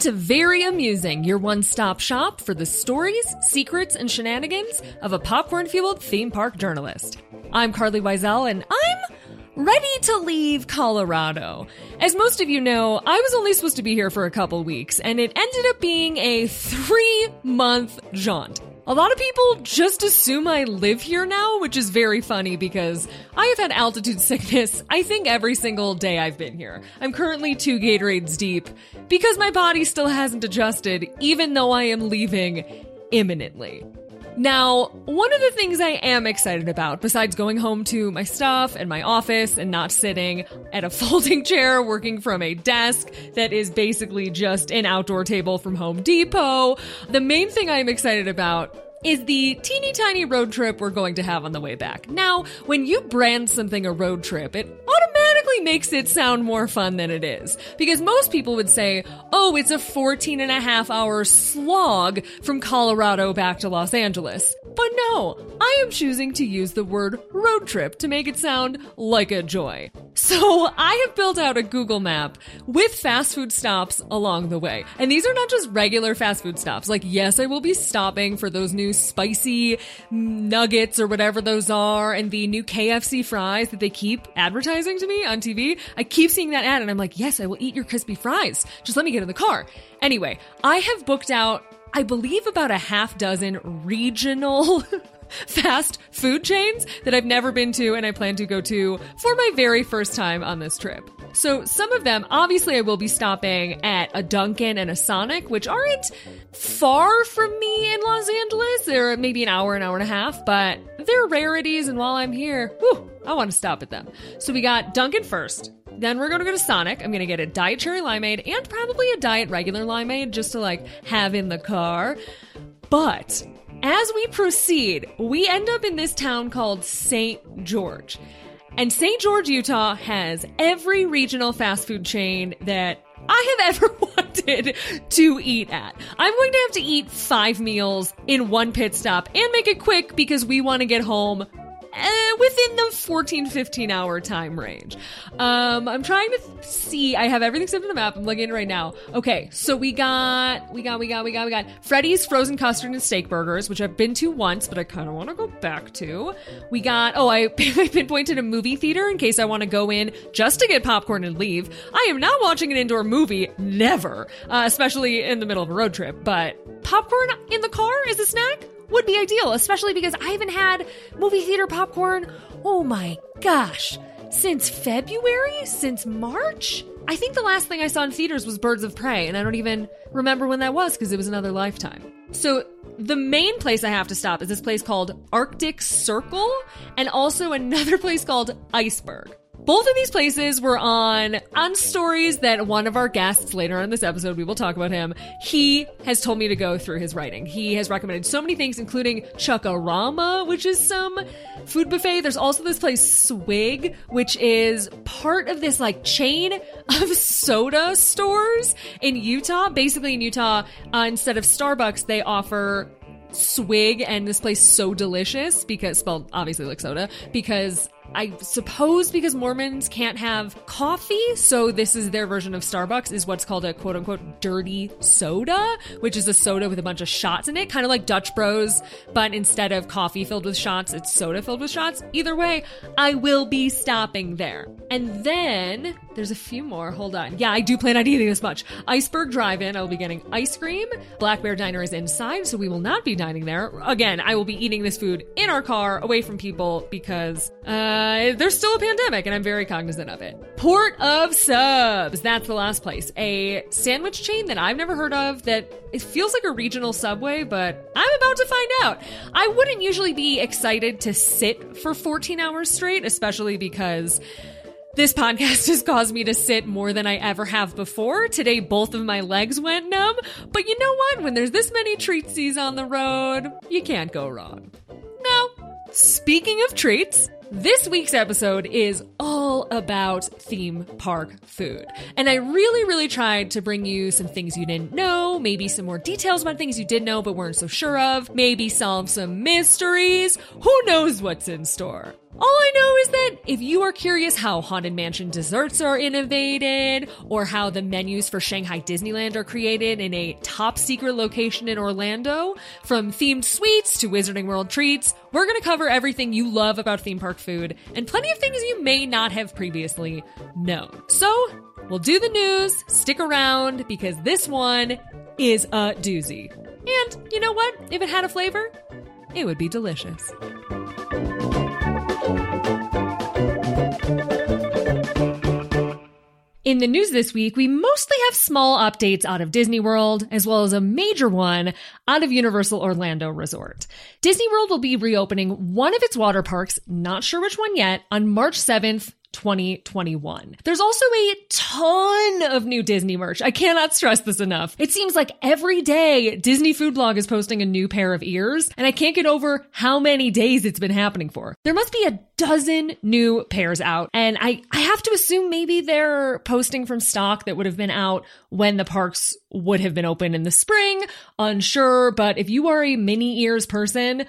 to Very Amusing, your one-stop shop for the stories, secrets, and shenanigans of a popcorn-fueled theme park journalist. I'm Carlye Wisel, and I'm ready to leave Colorado. As most of you know, I was only supposed to be here for a couple weeks, and it ended up being a 3-month jaunt. A lot of people just assume I live here now, which is very funny because I have had altitude sickness, I think, every single day I've been here. I'm currently 2 Gatorades deep because my body still hasn't adjusted, even though I am leaving imminently. Now, one of the things I am excited about, besides going home to my stuff and my office and not sitting at a folding chair working from a desk that is basically just an outdoor table from Home Depot, the main thing I'm excited about is the teeny tiny road trip we're going to have on the way back. Now, when you brand something a road trip, it automatically makes it sound more fun than it is. Because most people would say, oh, it's a 14.5-hour slog from Colorado back to Los Angeles. But no, I am choosing to use the word road trip to make it sound like a joy. So I have built out a Google map with fast food stops along the way. And these are not just regular fast food stops. Like, yes, I will be stopping for those new spicy nuggets or whatever those are and the new KFC fries that they keep advertising to me on TV. I keep seeing that ad and I'm like, yes, I will eat your crispy fries. Just let me get in the car. Anyway, I have booked out, I believe, about a half dozen regional fast food chains that I've never been to and I plan to go to for my very first time on this trip. So some of them, obviously I will be stopping at a Dunkin' and a Sonic, which aren't far from me in Los Angeles. They're maybe an hour and a half, but they're rarities. And while I'm here, whew, I want to stop at them. So we got Dunkin' first. Then we're going to go to Sonic. I'm going to get a diet cherry limeade and probably a diet regular limeade just to like have in the car. But as we proceed, we end up in this town called St. George. And St. George, Utah has every regional fast food chain that I have ever wanted to eat at. I'm going to have to eat 5 meals in one pit stop and make it quick because we want to get home within the 14-15 hour time range. I'm trying to see. I have everything set on the map. I'm looking at it right now. Okay, so we got Freddy's Frozen Custard and Steak Burgers, which I've been to once, but I kind of want to go back to. We got, I pinpointed a movie theater in case I want to go in just to get popcorn and leave. I am not watching an indoor movie, never, especially in the middle of a road trip, but popcorn in the car as a snack would be ideal, especially because I haven't had movie theater popcorn, oh my gosh, since February? Since March? I think the last thing I saw in theaters was Birds of Prey, and I don't even remember when that was because it was another lifetime. So the main place I have to stop is this place called Arctic Circle, and also another place called Iceberg. Both of these places were on stories that one of our guests later on in this episode, we will talk about him, he has told me to go through his writing. He has recommended so many things, including Chuck-A-Rama, which is some food buffet. There's also this place Swig, which is part of this like chain of soda stores in Utah. Basically in Utah, instead of Starbucks, they offer Swig and this place So Delicious, because spelled obviously like soda, because I suppose because Mormons can't have coffee, so this is their version of Starbucks, is what's called a quote-unquote dirty soda, which is a soda with a bunch of shots in it, kind of like Dutch Bros, but instead of coffee filled with shots, it's soda filled with shots. Either way, I will be stopping there. And then there's a few more. Hold on. Yeah, I do plan on eating this much. Iceberg Drive-In, I will be getting ice cream. Black Bear Diner is inside, so we will not be dining there. Again, I will be eating this food in our car, away from people, because there's still a pandemic, and I'm very cognizant of it. Port of Subs. That's the last place. A sandwich chain that I've never heard of that it feels like a regional Subway, but I'm about to find out. I wouldn't usually be excited to sit for 14 hours straight, especially because this podcast has caused me to sit more than I ever have before. Today, both of my legs went numb. But you know what? When there's this many treatsies on the road, you can't go wrong. Now, speaking of treats, this week's episode is all all about theme park food. And I really tried to bring you some things you didn't know, maybe some more details about things you did know but weren't so sure of, maybe solve some mysteries. Who knows what's in store? All I know is that if you are curious how Haunted Mansion desserts are innovated, or how the menus for Shanghai Disneyland are created in a top-secret location in Orlando, from themed sweets to Wizarding World treats, we're going to cover everything you love about theme park food, and plenty of things you may not have previously known. So, we'll do the news, stick around, because this one is a doozy. And, you know what? If it had a flavor, it would be delicious. In the news this week, we mostly have small updates out of Disney World, as well as a major one out of Universal Orlando Resort. Disney World will be reopening one of its water parks, not sure which one yet, on March 7th, 2021. There's also a ton of new Disney merch. I cannot stress this enough. It seems like every day Disney Food Blog is posting a new pair of ears, and I can't get over how many days it's been happening for. There must be a dozen new pairs out, and I have to assume maybe they're posting from stock that would have been out when the parks would have been open in the spring. Unsure, but if you are a mini ears person,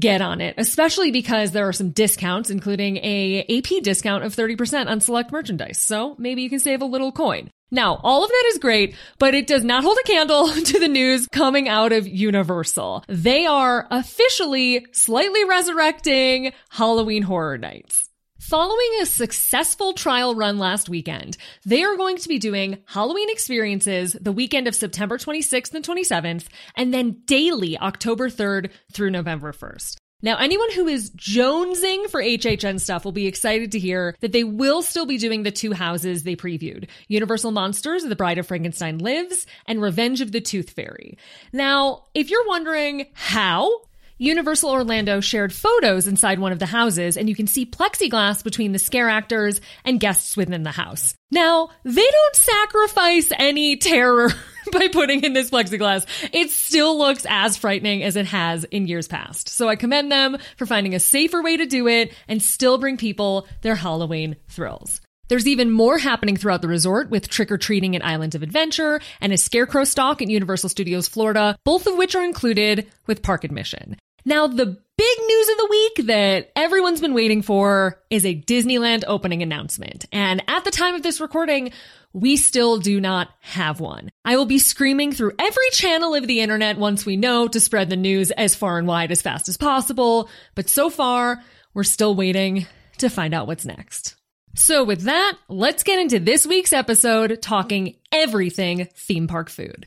get on it, especially because there are some discounts, including a AP discount of 30% on select merchandise. So maybe you can save a little coin. Now, all of that is great, but it does not hold a candle to the news coming out of Universal. They are officially slightly resurrecting Halloween Horror Nights. Following a successful trial run last weekend, they are going to be doing Halloween experiences the weekend of September 26th and 27th, and then daily October 3rd through November 1st. Now, anyone who is jonesing for HHN stuff will be excited to hear that they will still be doing the two houses they previewed, Universal Monsters, The Bride of Frankenstein Lives, and Revenge of the Tooth Fairy. Now, if you're wondering how, Universal Orlando shared photos inside one of the houses, and you can see plexiglass between the scare actors and guests within the house. Now, they don't sacrifice any terror by putting in this plexiglass. It still looks as frightening as it has in years past. So I commend them for finding a safer way to do it and still bring people their Halloween thrills. There's even more happening throughout the resort with trick-or-treating at Islands of Adventure and a scarecrow stalk at Universal Studios Florida, both of which are included with park admission. Now, the big news of the week that everyone's been waiting for is a Disneyland opening announcement. And at the time of this recording, we still do not have one. I will be screaming through every channel of the internet once we know to spread the news as far and wide as fast as possible. But so far, we're still waiting to find out what's next. So with that, let's get into this week's episode talking everything theme park food.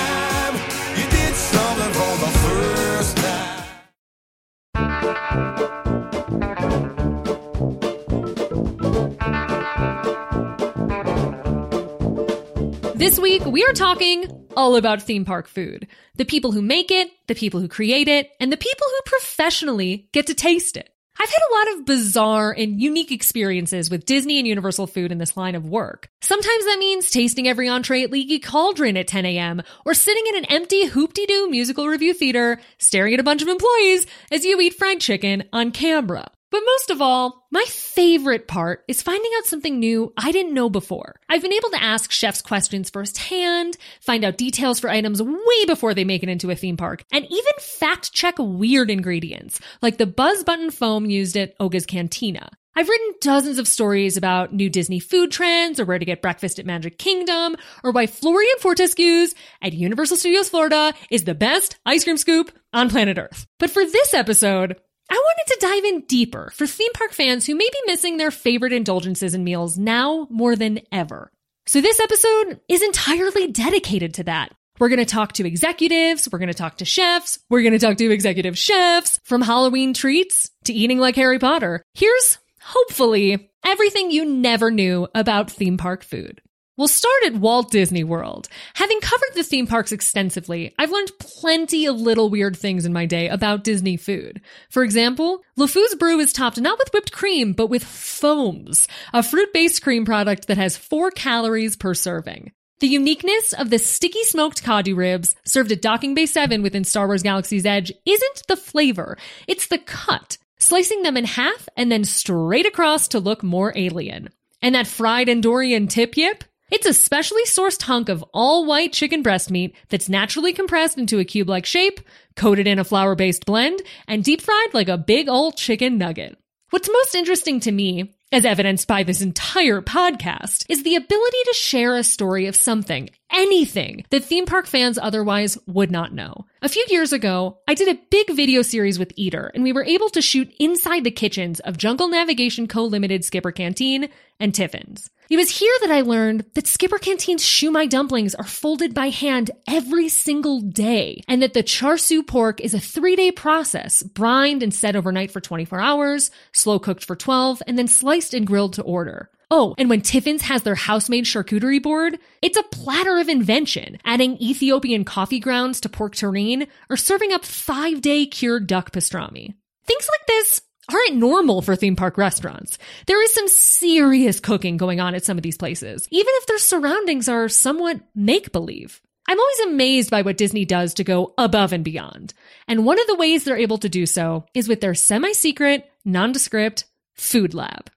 This week, we are talking all about theme park food. The people who make it, the people who create it, and the people who professionally get to taste it. I've had a lot of bizarre and unique experiences with Disney and Universal food in this line of work. Sometimes that means tasting every entree at Leaky Cauldron at 10 a.m. or sitting in an empty hoop-de-doo musical review theater staring at a bunch of employees as you eat fried chicken on camera. But most of all, my favorite part is finding out something new I didn't know before. I've been able to ask chefs questions firsthand, find out details for items way before they make it into a theme park, and even fact check weird ingredients, like the buzz button foam used at Oga's Cantina. I've written dozens of stories about new Disney food trends or where to get breakfast at Magic Kingdom, or why Florian Fortescue's at Universal Studios Florida is the best ice cream scoop on planet Earth. But for this episode, I wanted to dive in deeper for theme park fans who may be missing their favorite indulgences and meals now more than ever. So this episode is entirely dedicated to that. We're going to talk to executives, we're going to talk to chefs, we're going to talk to executive chefs, from Halloween treats to eating like Harry Potter. Here's, hopefully, everything you never knew about theme park food. We'll start at Walt Disney World. Having covered the theme parks extensively, I've learned plenty of little weird things in my day about Disney food. For example, LeFou's brew is topped not with whipped cream, but with foams, a fruit-based cream product that has 4 calories per serving. The uniqueness of the sticky smoked coddy ribs served at Docking Bay 7 within Star Wars Galaxy's Edge isn't the flavor, it's the cut, slicing them in half and then straight across to look more alien. And that fried Andorian tip-yip? It's a specially sourced hunk of all-white chicken breast meat that's naturally compressed into a cube-like shape, coated in a flour-based blend, and deep-fried like a big old chicken nugget. What's most interesting to me, as evidenced by this entire podcast, is the ability to share a story of something, anything, that theme park fans otherwise would not know. A few years ago, I did a big video series with Eater, and we were able to shoot inside the kitchens of Jungle Navigation Co. Limited Skipper Canteen and Tiffin's. It was here that I learned that Skipper Canteen's shumai dumplings are folded by hand every single day, and that the char siu pork is a 3-day process, brined and set overnight for 24 hours, slow cooked for 12, and then sliced and grilled to order. Oh, and when Tiffin's has their house-made charcuterie board, it's a platter of invention, adding Ethiopian coffee grounds to pork terrine, or serving up 5-day cured duck pastrami. Things like this aren't normal for theme park restaurants. There is some serious cooking going on at some of these places, even if their surroundings are somewhat make-believe. I'm always amazed by what Disney does to go above and beyond. And one of the ways they're able to do so is with their semi-secret, nondescript food lab.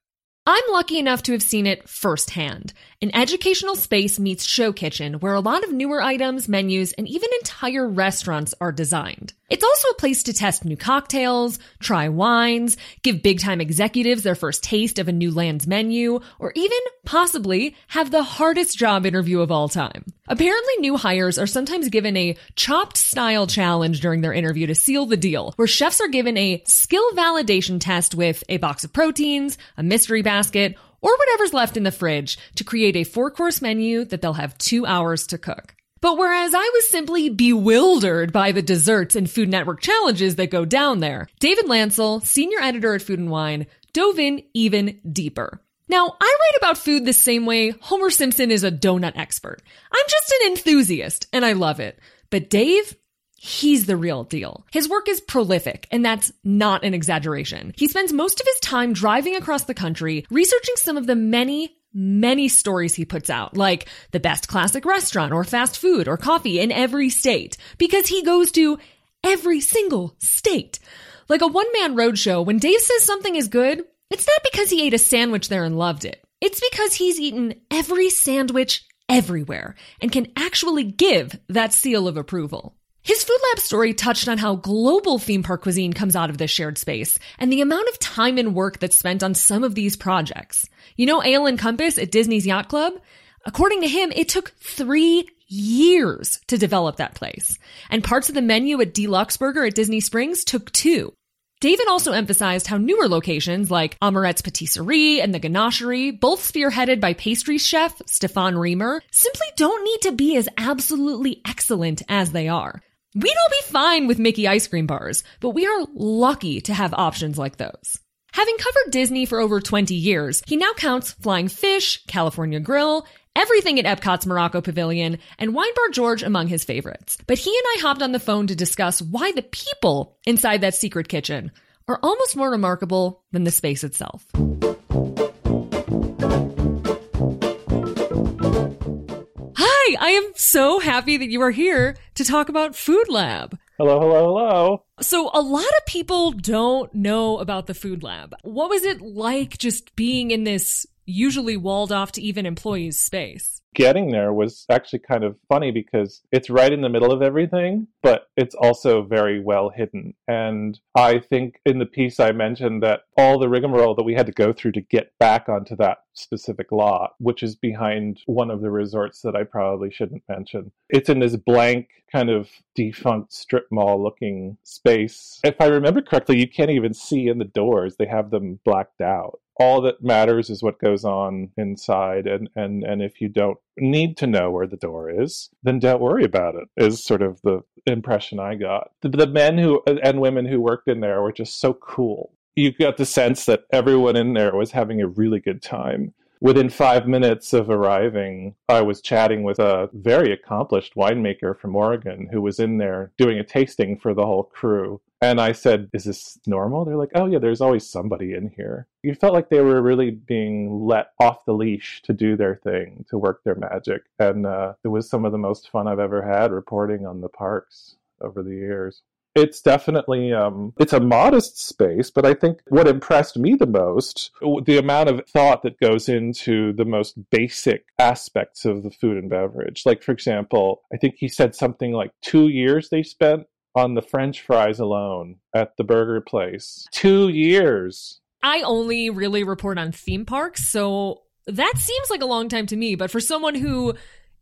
I'm lucky enough to have seen it firsthand. An educational space meets show kitchen where a lot of newer items, menus, and even entire restaurants are designed. It's also a place to test new cocktails, try wines, give big-time executives their first taste of a new land's menu, or even, possibly, have the hardest job interview of all time. Apparently, new hires are sometimes given a chopped-style challenge during their interview to seal the deal, where chefs are given a skill validation test with a box of proteins, a mystery basket, or whatever's left in the fridge to create a 4-course menu that they'll have 2 hours to cook. But whereas I was simply bewildered by the desserts and Food Network challenges that go down there, David Landsel, senior editor at Food & Wine, dove in even deeper. Now, I write about food the same way Homer Simpson is a donut expert. I'm just an enthusiast, and I love it. But Dave, he's the real deal. His work is prolific, and that's not an exaggeration. He spends most of his time driving across the country, researching some of the many stories he puts out, like the best classic restaurant or fast food or coffee in every state, because he goes to every single state. Like a one-man roadshow, when Dave says something is good, it's not because he ate a sandwich there and loved it. It's because he's eaten every sandwich everywhere and can actually give that seal of approval. His food lab story touched on how global theme park cuisine comes out of this shared space and the amount of time and work that's spent on some of these projects. You know Ale and Compass at Disney's Yacht Club? According to him, it took 3 years to develop that place. And parts of the menu at Deluxe Burger at Disney Springs took 2. David also emphasized how newer locations like Amarette's Patisserie and the Ganacherie, both spearheaded by pastry chef Stefan Reamer, simply don't need to be as absolutely excellent as they are. We'd all be fine with Mickey ice cream bars, but we are lucky to have options like those. Having covered Disney for over 20 years, he now counts Flying Fish, California Grill, everything at Epcot's Morocco Pavilion, and Wine Bar George among his favorites. But he and I hopped on the phone to discuss why the people inside that secret kitchen are almost more remarkable than the space itself. Hi, Carlye, I am so happy that you are here to talk about Food Lab. Hello, hello, hello. So a lot of people don't know about the Food Lab. What was it like just being in this usually walled off to even employees space? Getting there was actually kind of funny because it's right in the middle of everything, but it's also very well hidden. And I think in the piece I mentioned that all the rigmarole that we had to go through to get back onto that specific lot, which is behind one of the resorts that I probably shouldn't mention. It's in this blank kind of defunct strip mall looking space. If I remember correctly, you can't even see in the doors. They have them blacked out. All that matters is what goes on inside, and if you don't need to know where the door is, then don't worry about it, is sort of the impression I got. The men who and women who worked in there were just so cool. You got the sense that everyone in there was having a really good time. Within 5 minutes of arriving, I was chatting with a very accomplished winemaker from Oregon who was in there doing a tasting for the whole crew. And I said, is this normal? They're like, oh yeah, there's always somebody in here. You felt like they were really being let off the leash to do their thing, to work their magic. And it was some of the most fun I've ever had reporting on the parks over the years. It's definitely, it's a modest space, but I think what impressed me the most, the amount of thought that goes into the most basic aspects of the food and beverage. Like, for example, I think he said something like 2 years they spent on the French fries alone at the burger place. 2 years. I only really report on theme parks, so that seems like a long time to me, but for someone who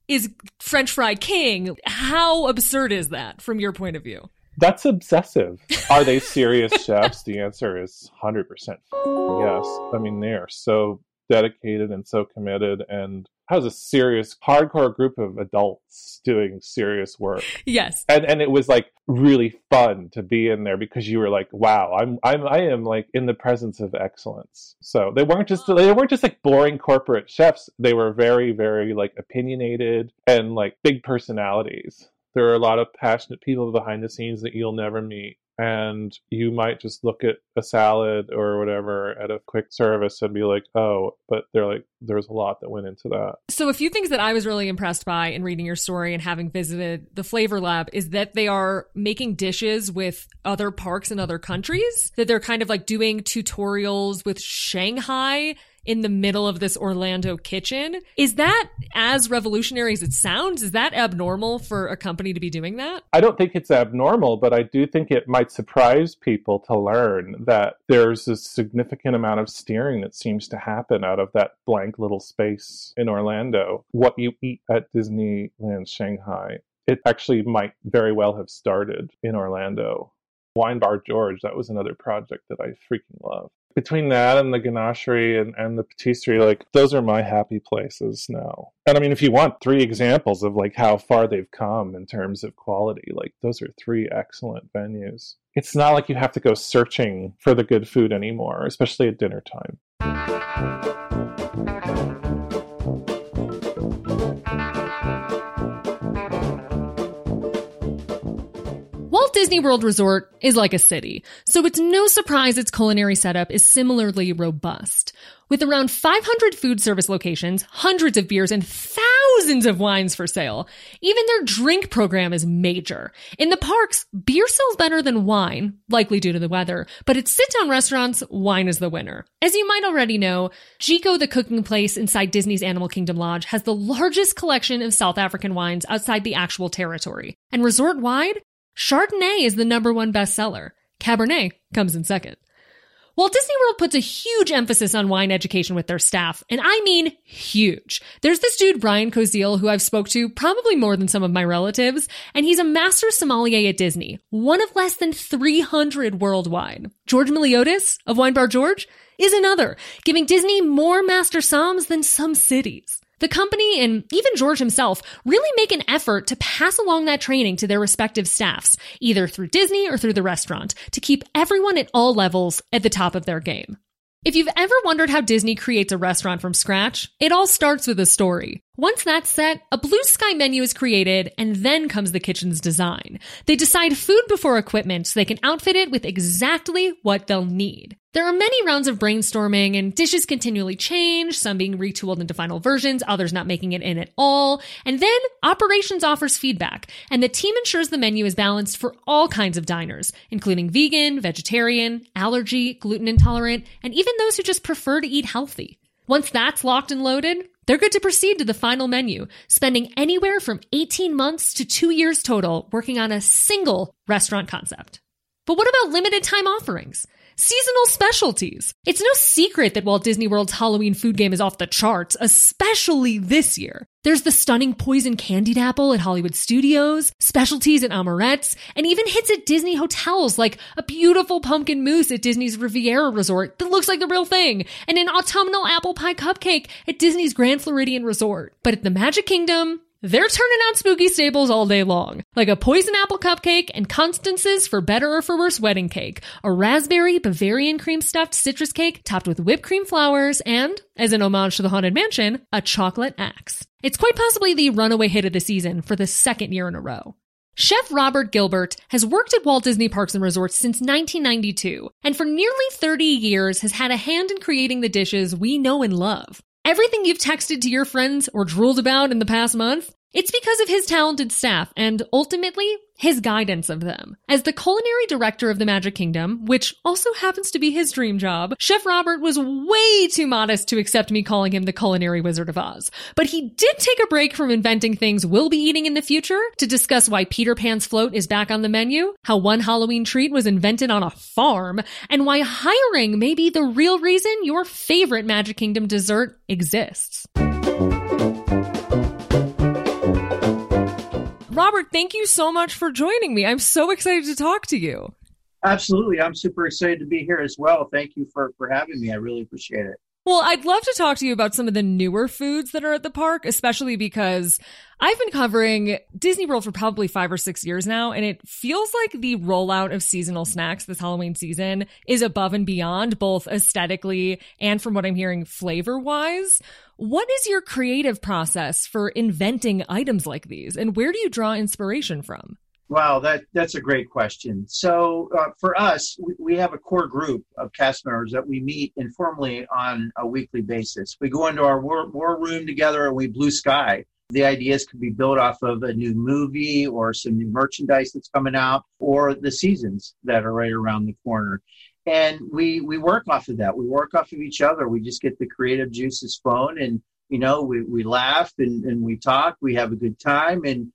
is French fry king, how absurd is that from your point of view? That's obsessive. Are they serious chefs? The answer is 100% yes. I mean, they are so dedicated and so committed, and how's a serious, hardcore group of adults doing serious work? Yes. And it was like really fun to be in there because you were like, wow, I am like in the presence of excellence. So they weren't just like boring corporate chefs. They were very, very like opinionated and like big personalities. There are a lot of passionate people behind the scenes that you'll never meet. And you might just look at a salad or whatever at a quick service and be like, oh, but they're like, there's a lot that went into that. So a few things that I was really impressed by in reading your story and having visited the Flavor Lab is that they are making dishes with other parks in other countries, that they're kind of like doing tutorials with Shanghai in the middle of this Orlando kitchen. Is that as revolutionary as it sounds? Is that abnormal for a company to be doing that? I don't think it's abnormal, but I do think it might surprise people to learn that there's a significant amount of steering that seems to happen out of that blank little space in Orlando. What you eat at Disneyland Shanghai, it actually might very well have started in Orlando. Wine Bar George, that was another project that I freaking love. Between that and the Ganacherie and the patisserie, like, those are my happy places now. And I mean, if you want three examples of like how far they've come in terms of quality, like those are three excellent venues. It's not like you have to go searching for the good food anymore, especially at dinner time. Disney World Resort is like a city, so it's no surprise its culinary setup is similarly robust. With around 500 food service locations, hundreds of beers, and thousands of wines for sale, even their drink program is major. In the parks, beer sells better than wine, likely due to the weather, but at sit-down restaurants, wine is the winner. As you might already know, Jiko the Cooking Place inside Disney's Animal Kingdom Lodge has the largest collection of South African wines outside the actual territory. And resort-wide, Chardonnay is the number one bestseller. Cabernet comes in second. Walt Disney World puts a huge emphasis on wine education with their staff, and I mean huge. There's this dude, Brian Koziel, who I've spoke to probably more than some of my relatives, and he's a master sommelier at Disney, one of less than 300 worldwide. George Miliotis of Wine Bar George is another, giving Disney more master somms than some cities. The company and even George himself really make an effort to pass along that training to their respective staffs, either through Disney or through the restaurant, to keep everyone at all levels at the top of their game. If you've ever wondered how Disney creates a restaurant from scratch, it all starts with a story. Once that's set, a blue sky menu is created, and then comes the kitchen's design. They decide food before equipment so they can outfit it with exactly what they'll need. There are many rounds of brainstorming, and dishes continually change, some being retooled into final versions, others not making it in at all. And then operations offers feedback, and the team ensures the menu is balanced for all kinds of diners, including vegan, vegetarian, allergy, gluten intolerant, and even those who just prefer to eat healthy. Once that's locked and loaded, they're good to proceed to the final menu, spending anywhere from 18 months to 2 years total working on a single restaurant concept. But what about limited time offerings? Seasonal specialties. It's no secret that Walt Disney World's Halloween food game is off the charts, especially this year. There's the stunning poison candied apple at Hollywood Studios, specialties at Amorette's, and even hits at Disney hotels like a beautiful pumpkin mousse at Disney's Riviera Resort that looks like the real thing, and an autumnal apple pie cupcake at Disney's Grand Floridian Resort. But at the Magic Kingdom, they're turning out spooky staples all day long, like a poison apple cupcake and Constance's for better or for worse wedding cake, a raspberry Bavarian cream stuffed citrus cake topped with whipped cream flowers, and, as an homage to the Haunted Mansion, a chocolate axe. It's quite possibly the runaway hit of the season for the second year in a row. Chef Robert Gilbert has worked at Walt Disney Parks and Resorts since 1992, and for nearly 30 years has had a hand in creating the dishes we know and love. Everything you've texted to your friends or drooled about in the past month, it's because of his talented staff and, ultimately, his guidance of them. As the culinary director of the Magic Kingdom, which also happens to be his dream job, Chef Robert was way too modest to accept me calling him the culinary Wizard of Oz. But he did take a break from inventing things we'll be eating in the future to discuss why Peter Pan's float is back on the menu, how one Halloween treat was invented on a farm, and why hiring may be the real reason your favorite Magic Kingdom dessert exists. Robert, thank you so much for joining me. I'm so excited to talk to you. Absolutely. I'm super excited to be here as well. Thank you for having me. I really appreciate it. Well, I'd love to talk to you about some of the newer foods that are at the park, especially because I've been covering Disney World for probably 5 or 6 years now, and it feels like the rollout of seasonal snacks this Halloween season is above and beyond, both aesthetically and, from what I'm hearing, flavor-wise. What is your creative process for inventing items like these, and where do you draw inspiration from? Wow, that's a great question. So for us, we have a core group of cast members that we meet informally on a weekly basis. We go into our war room together and we blue sky. The ideas could be built off of a new movie or some new merchandise that's coming out or the seasons that are right around the corner. And we work off of that. We work off of each other. We just get the creative juices flowing, and, you know, we laugh and we talk. We have a good time and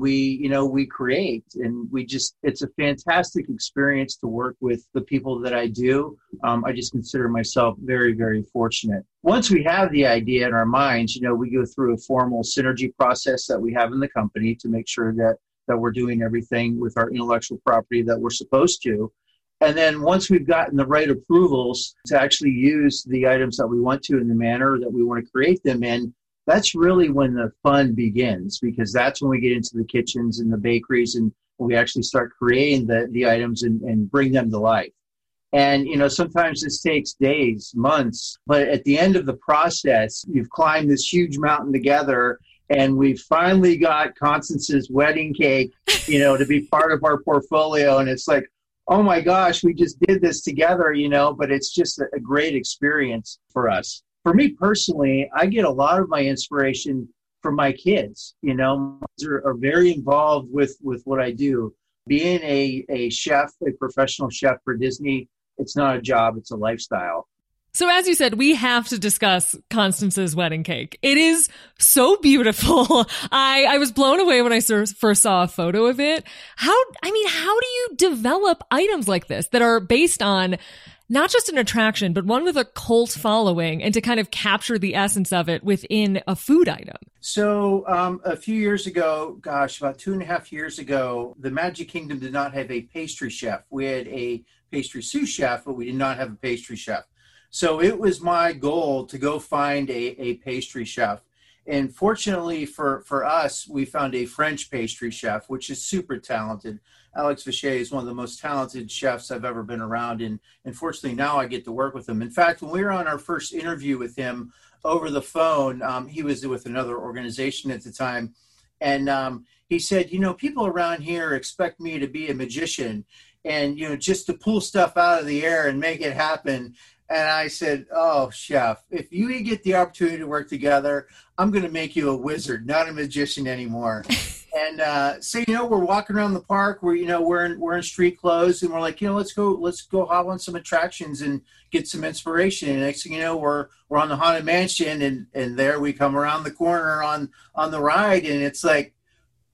we, you know, we create, and we just, it's a fantastic experience to work with the people that I do. I just consider myself very, very fortunate. Once we have the idea in our minds, you know, we go through a formal synergy process that we have in the company to make sure that we're doing everything with our intellectual property that we're supposed to. And then once we've gotten the right approvals to actually use the items that we want to in the manner that we want to create them in, that's really when the fun begins, because that's when we get into the kitchens and the bakeries and we actually start creating the items and bring them to life. And, you know, sometimes this takes days, months, but at the end of the process, you've climbed this huge mountain together and we've finally got Constance's wedding cake, you know, to be part of our portfolio. And it's like, oh my gosh, we just did this together, you know, but it's just a great experience for us. For me personally, I get a lot of my inspiration from my kids. You know, my kids are very involved with what I do. Being a chef, a professional chef for Disney, it's not a job, it's a lifestyle. So as you said, we have to discuss Constance's wedding cake. It is so beautiful. I was blown away when I first saw a photo of it. How do you develop items like this that are based on not just an attraction, but one with a cult following, and to kind of capture the essence of it within a food item? So a few years ago, about 2.5 years ago, the Magic Kingdom did not have a pastry chef. We had a pastry sous chef, but we did not have a pastry chef. So it was my goal to go find a pastry chef. And fortunately for us, we found a French pastry chef, which is super talented. Alex Vacher is one of the most talented chefs I've ever been around, and fortunately now I get to work with him. In fact, when we were on our first interview with him over the phone, he was with another organization at the time, and he said, you know, people around here expect me to be a magician, and, you know, just to pull stuff out of the air and make it happen. And I said, oh, Chef, if you get the opportunity to work together, I'm going to make you a wizard, not a magician anymore. And so, you know, we're walking around the park where, you know, we're in street clothes, and we're like, you know, let's go hop on some attractions and get some inspiration. And next thing you know, we're on the Haunted Mansion, and there we come around the corner on the ride, and it's like,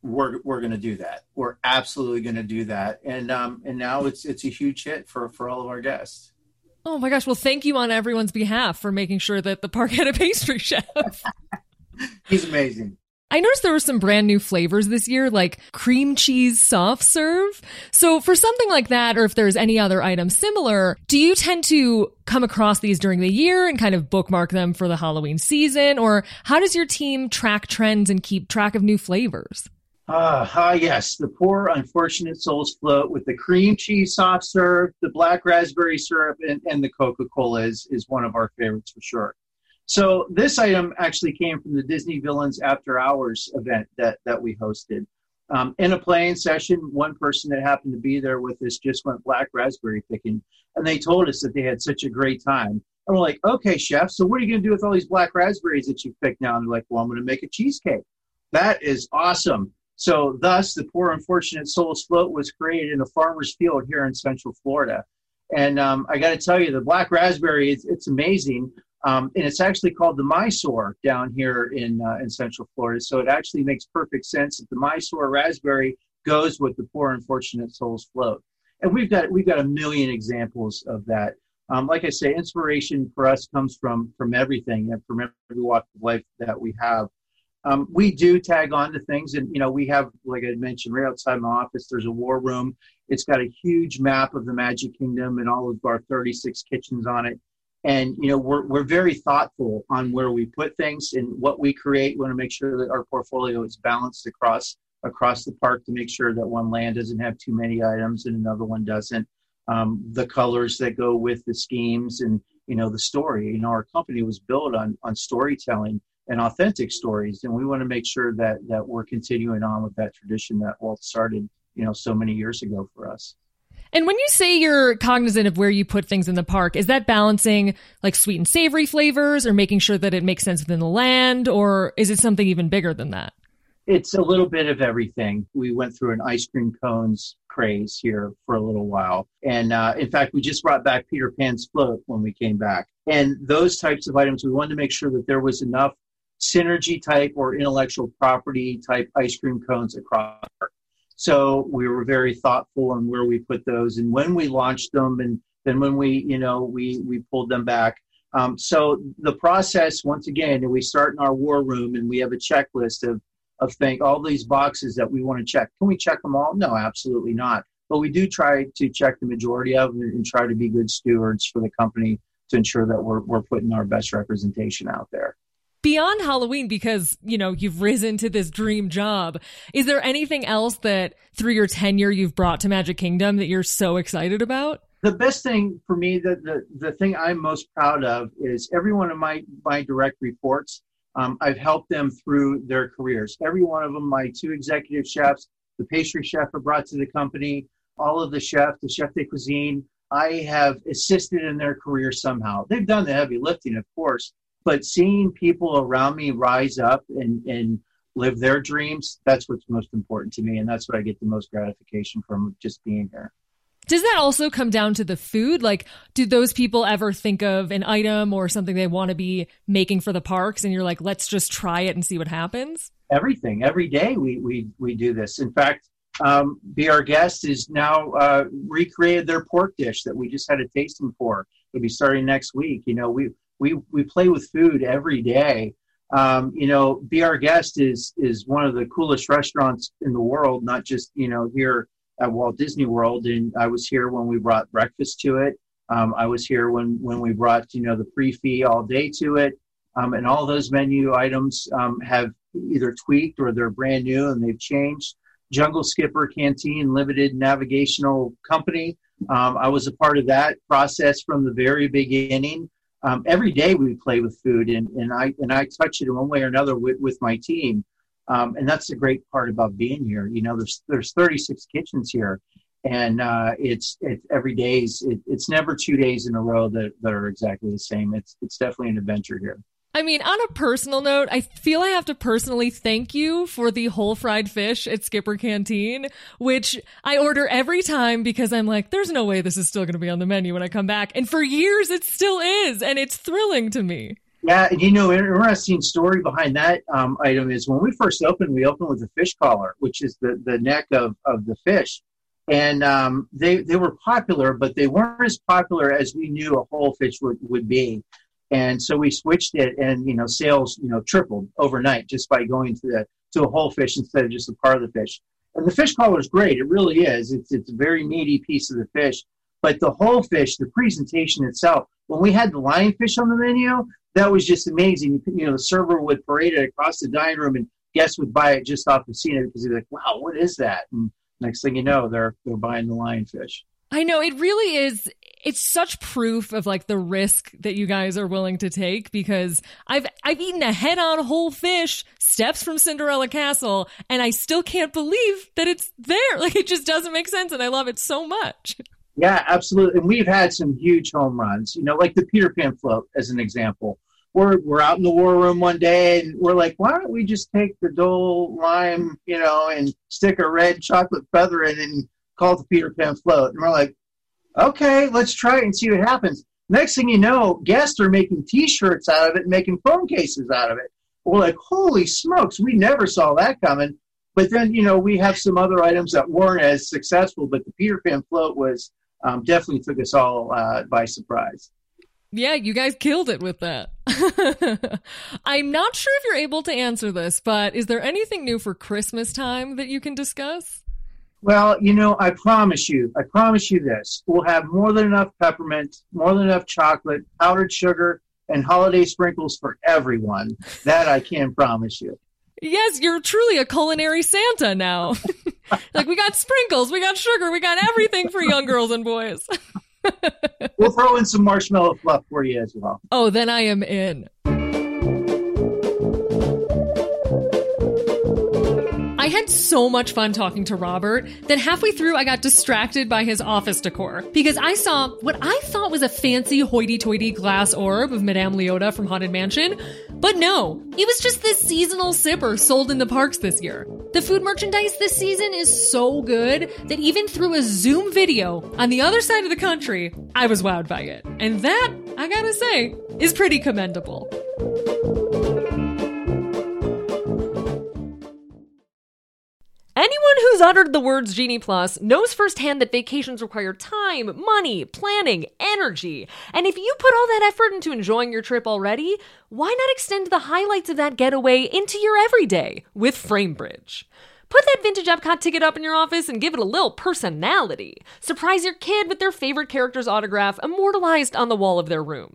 we're going to do that. We're absolutely going to do that. And now it's a huge hit for all of our guests. Oh my gosh. Well, thank you on everyone's behalf for making sure that the park had a pastry chef. He's amazing. I noticed there were some brand new flavors this year, like cream cheese soft serve. So for something like that, or if there's any other item similar, do you tend to come across these during the year and kind of bookmark them for the Halloween season? Or how does your team track trends and keep track of new flavors? Yes, the poor unfortunate souls float with the cream cheese soft serve, the black raspberry syrup, and the Coca-Cola is one of our favorites for sure. So this item actually came from the Disney Villains After Hours event that we hosted. In a playing session, one person that happened to be there with us just went black raspberry picking, and they told us that they had such a great time. And we're like, okay, Chef, so what are you going to do with all these black raspberries that you've picked now? And they're like, well, I'm going to make a cheesecake. That is awesome. So thus, the Poor Unfortunate Souls Float was created in a farmer's field here in Central Florida. And I got to tell you, the black raspberry, it's amazing. And it's actually called the Mysore down here in Central Florida. So it actually makes perfect sense that the Mysore raspberry goes with the Poor Unfortunate Souls Float. And we've got a million examples of that. Like I say, inspiration for us comes from everything and from every walk of life that we have. We do tag on to things, and, you know, we have, like I mentioned, right outside my office, there's a war room. It's got a huge map of the Magic Kingdom and all of our 36 kitchens on it. And, you know, we're very thoughtful on where we put things and what we create. We want to make sure that our portfolio is balanced across the park to make sure that one land doesn't have too many items and another one doesn't. The colors that go with the schemes and, you know, the story. You know, our company was built on storytelling and authentic stories. And we want to make sure that we're continuing on with that tradition that Walt started, you know, so many years ago for us. And when you say you're cognizant of where you put things in the park, is that balancing like sweet and savory flavors or making sure that it makes sense within the land? Or is it something even bigger than that? It's a little bit of everything. We went through an ice cream cones craze here for a little while. And in fact, we just brought back Peter Pan's float when we came back. And those types of items, we wanted to make sure that there was enough synergy type or intellectual property type ice cream cones across. So we were very thoughtful on where we put those and when we launched them, and then when we, you know, we pulled them back. So the process, once again, we start in our war room and we have a checklist of things, all these boxes that we want to check. Can we check them all? No, absolutely not. But we do try to check the majority of them and try to be good stewards for the company to ensure that we're putting our best representation out there. Beyond Halloween, because, you know, you've risen to this dream job, is there anything else that through your tenure you've brought to Magic Kingdom that you're so excited about? The best thing for me, the thing I'm most proud of is every one of my direct reports, I've helped them through their careers. Every one of them, my two executive chefs, the pastry chef I brought to the company, all of the chef de cuisine, I have assisted in their career somehow. They've done the heavy lifting, of course. But seeing people around me rise up and live their dreams, that's what's most important to me. And that's what I get the most gratification from just being here. Does that also come down to the food? Like, do those people ever think of an item or something they want to be making for the parks? And you're like, let's just try it and see what happens? Everything. Every day we do this. In fact, Be Our Guest is now recreated their pork dish that we just had a tasting for. It'll be starting next week. You know, we play with food every day. You know, Be Our Guest is one of the coolest restaurants in the world, not just, you know, here at Walt Disney World. And I was here when we brought breakfast to it. I was here when we brought, you know, the pre-fee all day to it. And all those menu items have either tweaked or they're brand new and they've changed. Jungle Skipper Canteen, Limited Navigational Company. I was a part of that process from the very beginning. Every day we play with food, and I touch it in one way or another with my team, and that's the great part about being here. You know, there's 36 kitchens here, And it's every day's. It's never 2 days in a row that are exactly the same. It's definitely an adventure here. I mean, on a personal note, I feel I have to personally thank you for the whole fried fish at Skipper Canteen, which I order every time because I'm like, there's no way this is still going to be on the menu when I come back. And for years, it still is. And it's thrilling to me. Yeah. And, an interesting story behind that item is when we first opened, with a fish collar, which is the neck of the fish. And they were popular, but they weren't as popular as we knew a whole fish would be. And so we switched it, and sales tripled overnight just by going to a whole fish instead of just a part of the fish. And the fish collar is great; it really is. It's a very meaty piece of the fish, but the whole fish, the presentation itself. When we had the lionfish on the menu, that was just amazing. The server would parade it across the dining room, and guests would buy it just off the scene because they're like, "Wow, what is that?" And next thing you know, they're buying the lionfish. I know, it really is. It's such proof of the risk that you guys are willing to take, because I've eaten a head-on whole fish steps from Cinderella Castle, and I still can't believe that it's there. It just doesn't make sense, and I love it so much. Yeah, absolutely. And we've had some huge home runs, like the Peter Pan float as an example. We're out in the war room one day, and we're like, why don't we just take the Dole lime, and stick a red chocolate feather in it and call it the Peter Pan float? And we're like, okay, let's try it and see what happens. Next thing you know, guests are making T-shirts out of it and making phone cases out of it. We're like, holy smokes, we never saw that coming. But then, we have some other items that weren't as successful, but the Peter Pan float was definitely took us all by surprise. Yeah, you guys killed it with that. I'm not sure if you're able to answer this, but is there anything new for Christmas time that you can discuss? Well, I promise you this. We'll have more than enough peppermint, more than enough chocolate, powdered sugar, and holiday sprinkles for everyone. That I can promise you. Yes, you're truly a culinary Santa now. We got sprinkles, we got sugar, we got everything for young girls and boys. We'll throw in some marshmallow fluff for you as well. Oh, then I am in. I had so much fun talking to Robert that halfway through I got distracted by his office decor because I saw what I thought was a fancy hoity-toity glass orb of Madame Leota from Haunted Mansion. But no, it was just this seasonal sipper sold in the parks this year. The food merchandise this season is so good that even through a Zoom video on the other side of the country, I was wowed by it. And that, I gotta say, is pretty commendable. Anyone who's uttered the words Genie Plus knows firsthand that vacations require time, money, planning, energy. And if you put all that effort into enjoying your trip already, why not extend the highlights of that getaway into your everyday with Framebridge? Put that vintage Epcot ticket up in your office and give it a little personality. Surprise your kid with their favorite character's autograph immortalized on the wall of their room.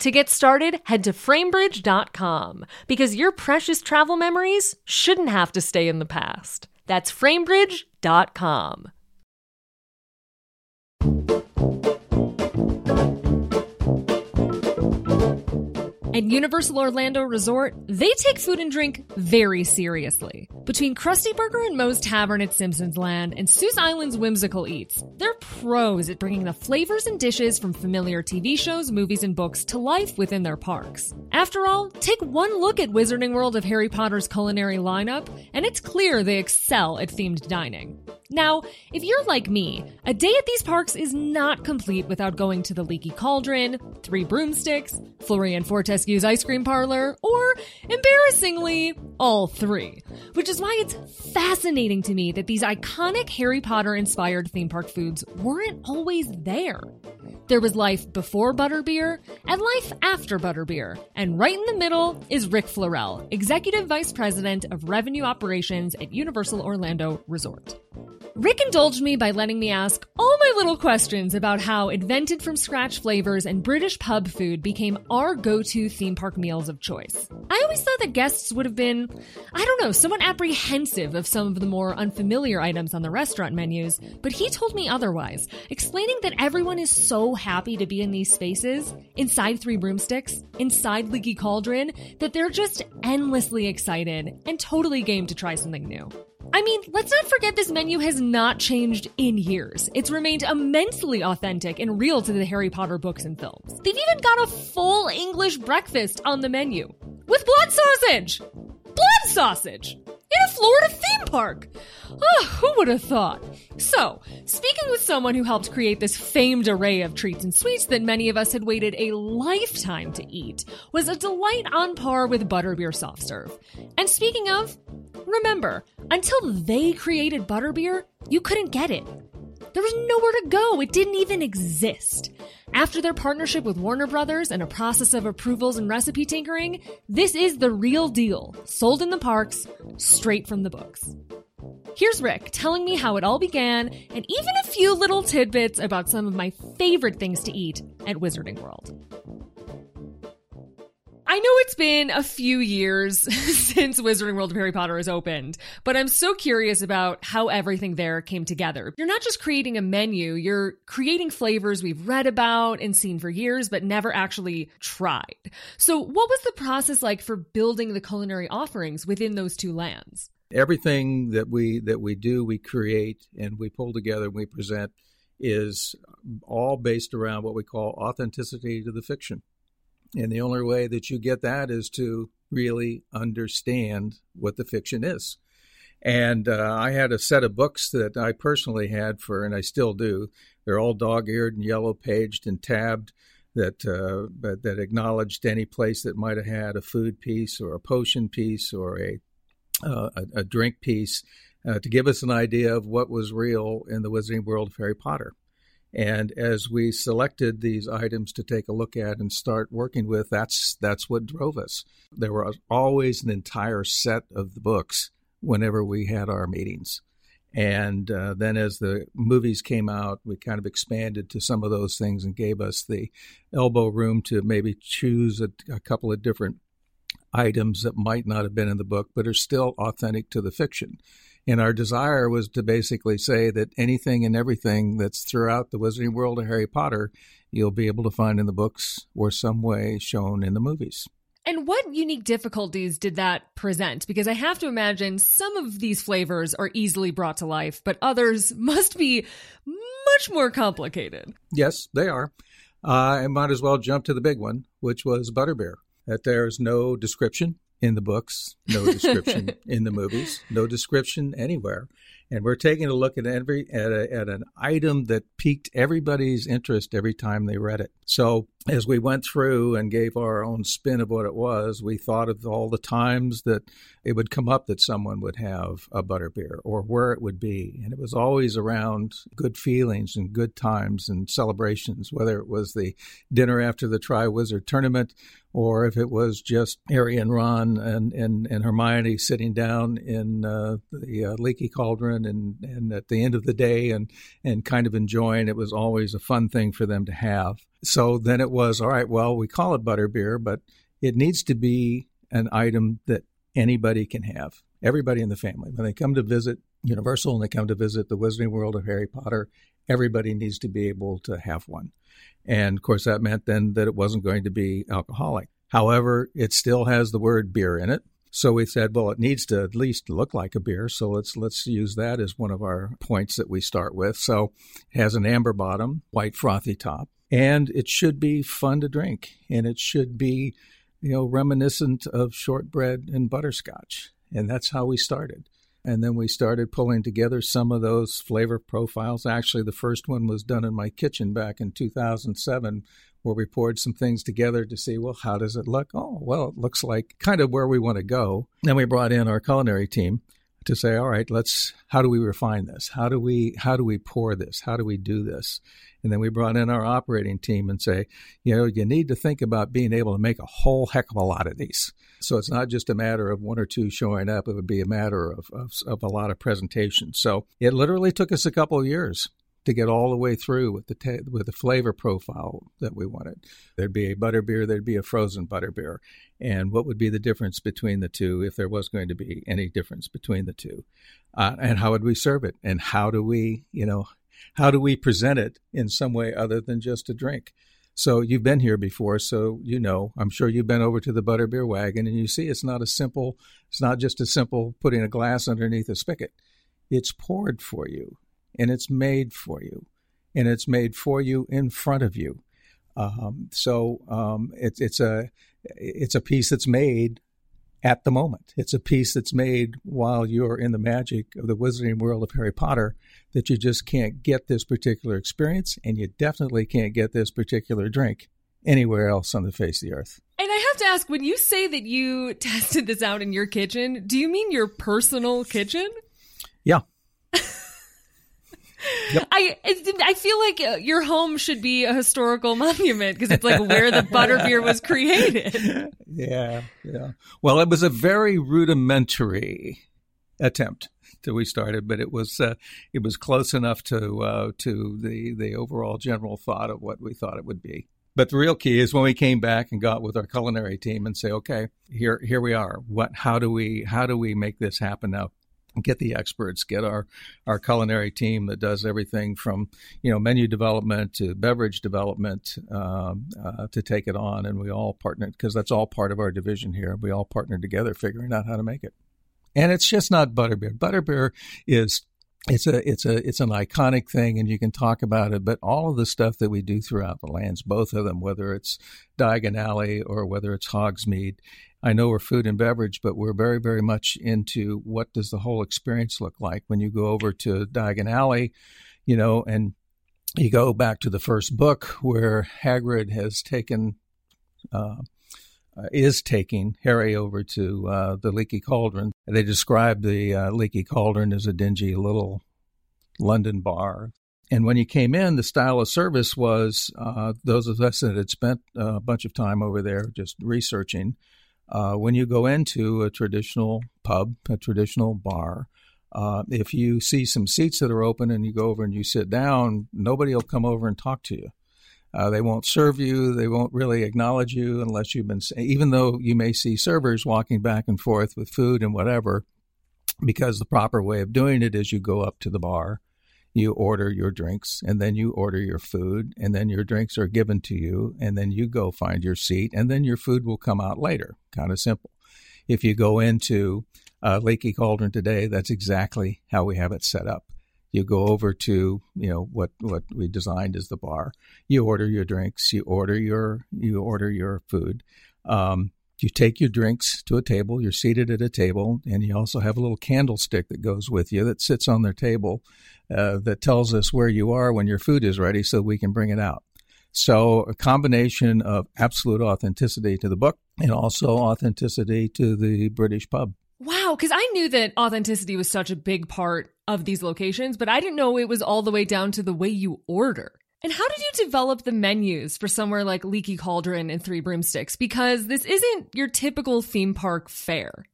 To get started, head to framebridge.com because your precious travel memories shouldn't have to stay in the past. That's framebridge.com. At Universal Orlando Resort, they take food and drink very seriously. Between Krusty Burger and Moe's Tavern at Simpsons Land and Sue's Island's Whimsical Eats, they're pros at bringing the flavors and dishes from familiar TV shows, movies, and books to life within their parks. After all, take one look at Wizarding World of Harry Potter's culinary lineup, and it's clear they excel at themed dining. Now, if you're like me, a day at these parks is not complete without going to the Leaky Cauldron, Three Broomsticks, Florian Fortescue's Ice Cream Parlor, or, embarrassingly, all three. Which is why it's fascinating to me that these iconic Harry Potter-inspired theme park foods weren't always there. There was life before Butterbeer and life after Butterbeer, and right in the middle is Rick Florell, Executive Vice President of Revenue Operations at Universal Orlando Resort. Rick indulged me by letting me ask all my little questions about how invented from scratch flavors and British pub food became our go-to theme park meals of choice. I always thought that guests would have been, somewhat apprehensive of some of the more unfamiliar items on the restaurant menus, but he told me otherwise, explaining that everyone is so happy to be in these spaces, inside Three Broomsticks, inside Leaky Cauldron, that they're just endlessly excited and totally game to try something new. I mean, let's not forget this menu has not changed in years. It's remained immensely authentic and real to the Harry Potter books and films. They've even got a full English breakfast on the menu. With blood sausage! Blood sausage! In a Florida theme park! Oh, who would have thought? So, speaking with someone who helped create this famed array of treats and sweets that many of us had waited a lifetime to eat was a delight on par with Butterbeer soft serve. And speaking of, remember, until they created Butterbeer, you couldn't get it. There was nowhere to go. It didn't even exist. After their partnership with Warner Brothers and a process of approvals and recipe tinkering, this is the real deal, sold in the parks, straight from the books. Here's Rick telling me how it all began and even a few little tidbits about some of my favorite things to eat at Wizarding World. I know it's been a few years since Wizarding World of Harry Potter has opened, but I'm so curious about how everything there came together. You're not just creating a menu, you're creating flavors we've read about and seen for years, but never actually tried. So what was the process like for building the culinary offerings within those two lands? Everything that we do, we create and we pull together and we present is all based around what we call authenticity to the fiction. And the only way that you get that is to really understand what the fiction is. And I had a set of books that I personally had for, and I still do, they're all dog-eared and yellow-paged and tabbed that acknowledged any place that might have had a food piece or a potion piece or a drink piece to give us an idea of what was real in the Wizarding World of Harry Potter. And as we selected these items to take a look at and start working with, that's what drove us. There was always an entire set of the books whenever we had our meetings. And then as the movies came out, we kind of expanded to some of those things and gave us the elbow room to maybe choose a couple of different items that might not have been in the book, but are still authentic to the fiction. And our desire was to basically say that anything and everything that's throughout the Wizarding World of Harry Potter, you'll be able to find in the books or some way shown in the movies. And what unique difficulties did that present? Because I have to imagine some of these flavors are easily brought to life, but others must be much more complicated. Yes, they are. I might as well jump to the big one, which was Butterbeer. That there is no description in the books, no description in the movies, no description anywhere. And we're taking a look at an item that piqued everybody's interest every time they read it. So as we went through and gave our own spin of what it was, we thought of all the times that it would come up that someone would have a Butterbeer or where it would be. And it was always around good feelings and good times and celebrations, whether it was the dinner after the Triwizard Tournament or if it was just Harry and Ron and Hermione sitting down in the Leaky Cauldron and at the end of the day and kind of enjoying. It was always a fun thing for them to have. So then it was, all right, well, we call it Butterbeer, but it needs to be an item that anybody can have, everybody in the family. When they come to visit Universal and they come to visit the Wizarding World of Harry Potter, everybody needs to be able to have one. And, of course, that meant then that it wasn't going to be alcoholic. However, it still has the word beer in it. So we said, well, it needs to at least look like a beer. So let's use that as one of our points that we start with. So it has an amber bottom, white frothy top, and it should be fun to drink. And it should be, you know, reminiscent of shortbread and butterscotch. And that's how we started. And then we started pulling together some of those flavor profiles. Actually, the first one was done in my kitchen back in 2007, where we poured some things together to see, well, how does it look? Oh, well, it looks like kind of where we want to go. Then we brought in our culinary team to say, all right, how do we refine this? How do we pour this? How do we do this? And then we brought in our operating team and say, you know, you need to think about being able to make a whole heck of a lot of these. So it's not just a matter of one or two showing up. It would be a matter of a lot of presentations. So it literally took us a couple of years to get all the way through with the flavor profile that we wanted. There'd be a butterbeer, there'd be a frozen butterbeer. And what would be the difference between the two, if there was going to be any difference between the two? And how would we serve it? And how do we present it in some way other than just a drink? So you've been here before, so you know, I'm sure you've been over to the butterbeer wagon and you see it's not just a simple putting a glass underneath a spigot. It's poured for you. And it's made for you, and it's made for you in front of you. It's a piece that's made at the moment. It's a piece that's made while you're in the magic of the Wizarding World of Harry Potter, that you just can't get this particular experience, and you definitely can't get this particular drink anywhere else on the face of the earth. And I have to ask, when you say that you tested this out in your kitchen, do you mean your personal kitchen? Yeah. Yep. I feel like your home should be a historical monument, because it's like where the butterbeer was created. Yeah. Well, it was a very rudimentary attempt that we started, but it was close enough to the overall general thought of what we thought it would be. But the real key is when we came back and got with our culinary team and say, okay, here we are. How do we make this happen now? Get the experts, get our culinary team that does everything from, you know, menu development to beverage development to take it on. And we all partnered, because that's all part of our division here. We all partnered together figuring out how to make it. And it's just not butterbeer. Butterbeer is it's an iconic thing, and you can talk about it. But all of the stuff that we do throughout the lands, both of them, whether it's Diagon Alley or whether it's Hogsmeade, I know we're food and beverage, but we're very, very much into what does the whole experience look like when you go over to Diagon Alley, you know, and you go back to the first book where Hagrid has is taking Harry over to the Leaky Cauldron. They describe the Leaky Cauldron as a dingy little London bar. And when you came in, the style of service was those of us that had spent a bunch of time over there just researching. When you go into a traditional pub, a traditional bar, if you see some seats that are open and you go over and you sit down, nobody will come over and talk to you. They won't serve you. They won't really acknowledge you unless you've been, even though you may see servers walking back and forth with food and whatever, because the proper way of doing it is you go up to the bar, you order your drinks, and then you order your food, and then your drinks are given to you, and then you go find your seat, and then your food will come out later. Kind of simple. If you go into Leaky Cauldron today, that's exactly how we have it set up. You go over to, you know, what we designed as the bar. You order your drinks. You order your food. You take your drinks to a table. You're seated at a table, and you also have a little candlestick that goes with you that sits on their table that tells us where you are when your food is ready so we can bring it out. So a combination of absolute authenticity to the book and also authenticity to the British pub. Wow, because I knew that authenticity was such a big part of these locations, but I didn't know it was all the way down to the way you order. And how did you develop the menus for somewhere like Leaky Cauldron and Three Broomsticks? Because this isn't your typical theme park fare.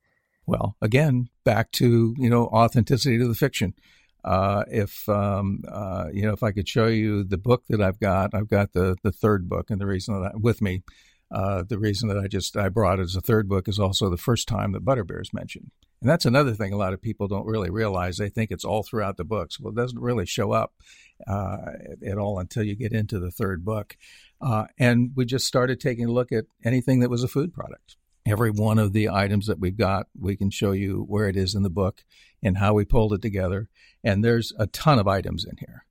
Well, again, back to, you know, authenticity to the fiction. If I could show you the book that I've got the third book, and the reason that with me. The reason that I brought as a third book is also the first time that Butterbeer is mentioned. And that's another thing a lot of people don't really realize. They think it's all throughout the books. Well, it doesn't really show up at all until you get into the third book. And we just started taking a look at anything that was a food product. Every one of the items that we've got, we can show you where it is in the book and how we pulled it together. And there's a ton of items in here.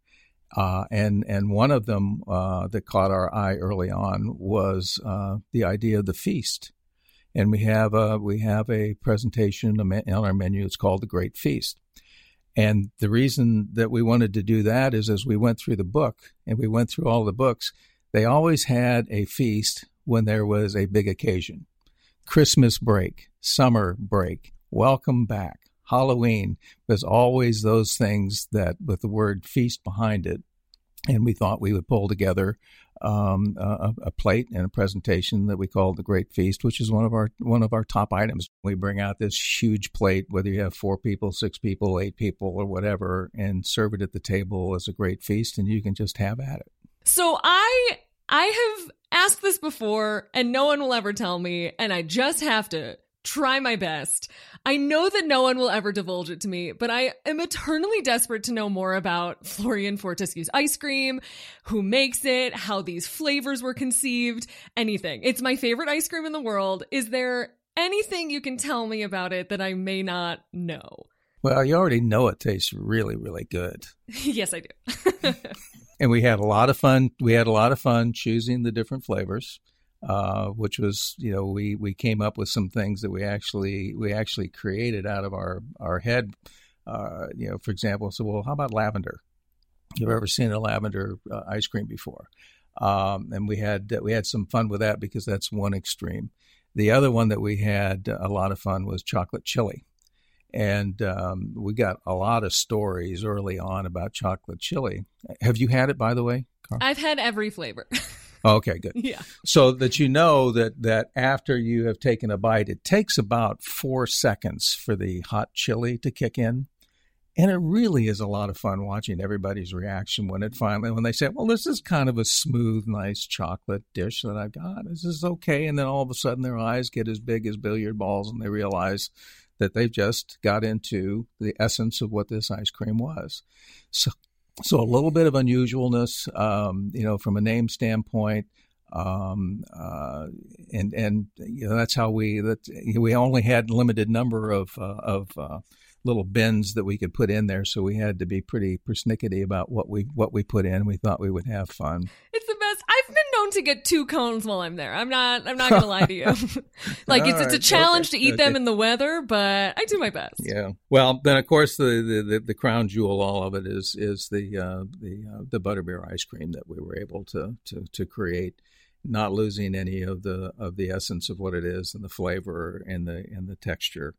And one of them that caught our eye early on was the idea of the feast. And we have a presentation on our menu. It's called The Great Feast. And the reason that we wanted to do that is as we went through the book, and we went through all the books, they always had a feast when there was a big occasion. Christmas break, summer break, welcome back, Halloween. There's always those things that with the word feast behind it. And we thought we would pull together a plate and a presentation that we called The Great Feast, which is one of our top items. We bring out this huge plate, whether you have 4 people, 6 people, 8 people, or whatever, and serve it at the table as a great feast, and you can just have at it. So I have asked this before, and no one will ever tell me, and I just have to try my best. I know that no one will ever divulge it to me, but I am eternally desperate to know more about Florian Fortescue's ice cream, who makes it, how these flavors were conceived, anything. It's my favorite ice cream in the world. Is there anything you can tell me about it that I may not know? Well, you already know it tastes really, really good. Yes, I do. And we had a lot of fun. We had a lot of fun choosing the different flavors. Which was, you know, we came up with some things that we actually created out of our head. You know, for example, so, well, how about lavender? You've ever seen a lavender ice cream before? And we had some fun with that because that's one extreme. The other one that we had a lot of fun was chocolate chili. And we got a lot of stories early on about chocolate chili. Have you had it, by the way, Carl? I've had every flavor. Okay, good. Yeah. So that you know that after you have taken a bite, it takes about 4 seconds for the hot chili to kick in. And it really is a lot of fun watching everybody's reaction when they say, well, this is kind of a smooth, nice chocolate dish that I've got. This is okay. And then all of a sudden their eyes get as big as billiard balls and they realize that they've just got into the essence of what this ice cream was. So a little bit of unusualness, you know, from a name standpoint, and you know that's how we only had a limited number of little bins that we could put in there, so we had to be pretty persnickety about what we put in. We thought we would have fun. It's the best. I've been known to get 2 cones while I'm there. I'm not gonna lie to you. Like it's a challenge to eat them in the weather, but I do my best. Yeah. Well, then of course the crown jewel, all of it is the butterbeer ice cream that we were able to create, not losing any of the essence of what it is and the flavor and the texture.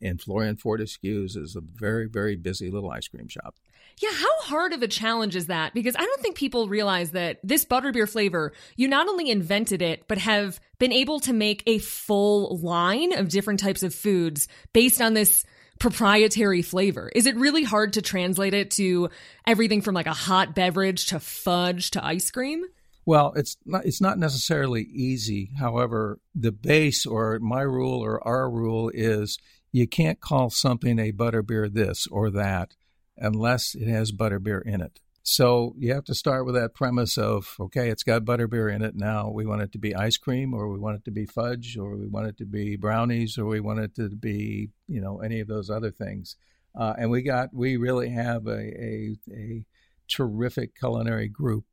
And Florian Fortescue's is a very, very busy little ice cream shop. Yeah, how hard of a challenge is that? Because I don't think people realize that this butterbeer flavor, you not only invented it, but have been able to make a full line of different types of foods based on this proprietary flavor. Is it really hard to translate it to everything from like a hot beverage to fudge to ice cream? Well, it's not necessarily easy. However, the base or my rule or our rule is you can't call something a butterbeer this or that unless it has butterbeer in it. So you have to start with that premise of, okay, it's got butterbeer in it. Now we want it to be ice cream, or we want it to be fudge, or we want it to be brownies, or we want it to be, you know, any of those other things. And we really have a terrific culinary group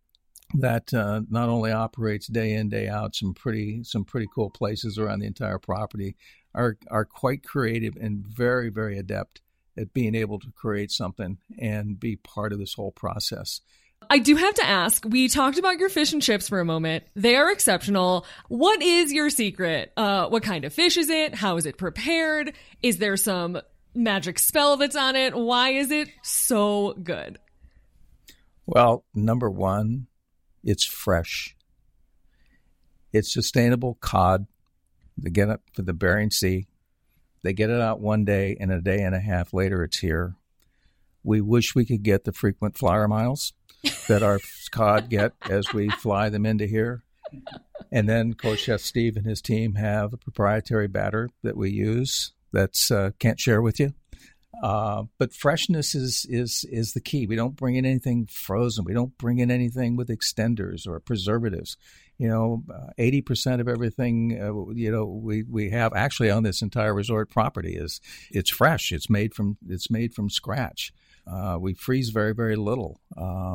that not only operates day in, day out, some pretty cool places around the entire property, are quite creative and very, very adept at being able to create something and be part of this whole process. I do have to ask, we talked about your fish and chips for a moment. They are exceptional. What is your secret? What kind of fish is it? How is it prepared? Is there some magic spell that's on it? Why is it so good? Well, number one, it's fresh. It's sustainable cod. They get it for the Bering Sea. They get it out one day, and a day and a half later, it's here. We wish we could get the frequent flyer miles that our cod get as we fly them into here. And then, of course, Chef Steve and his team have a proprietary batter that we use that's can't share with you. But freshness is the key. We don't bring in anything frozen. We don't bring in anything with extenders or preservatives. You know, 80% of everything, we have actually on this entire resort property is it's fresh. It's made from scratch. We freeze very, very little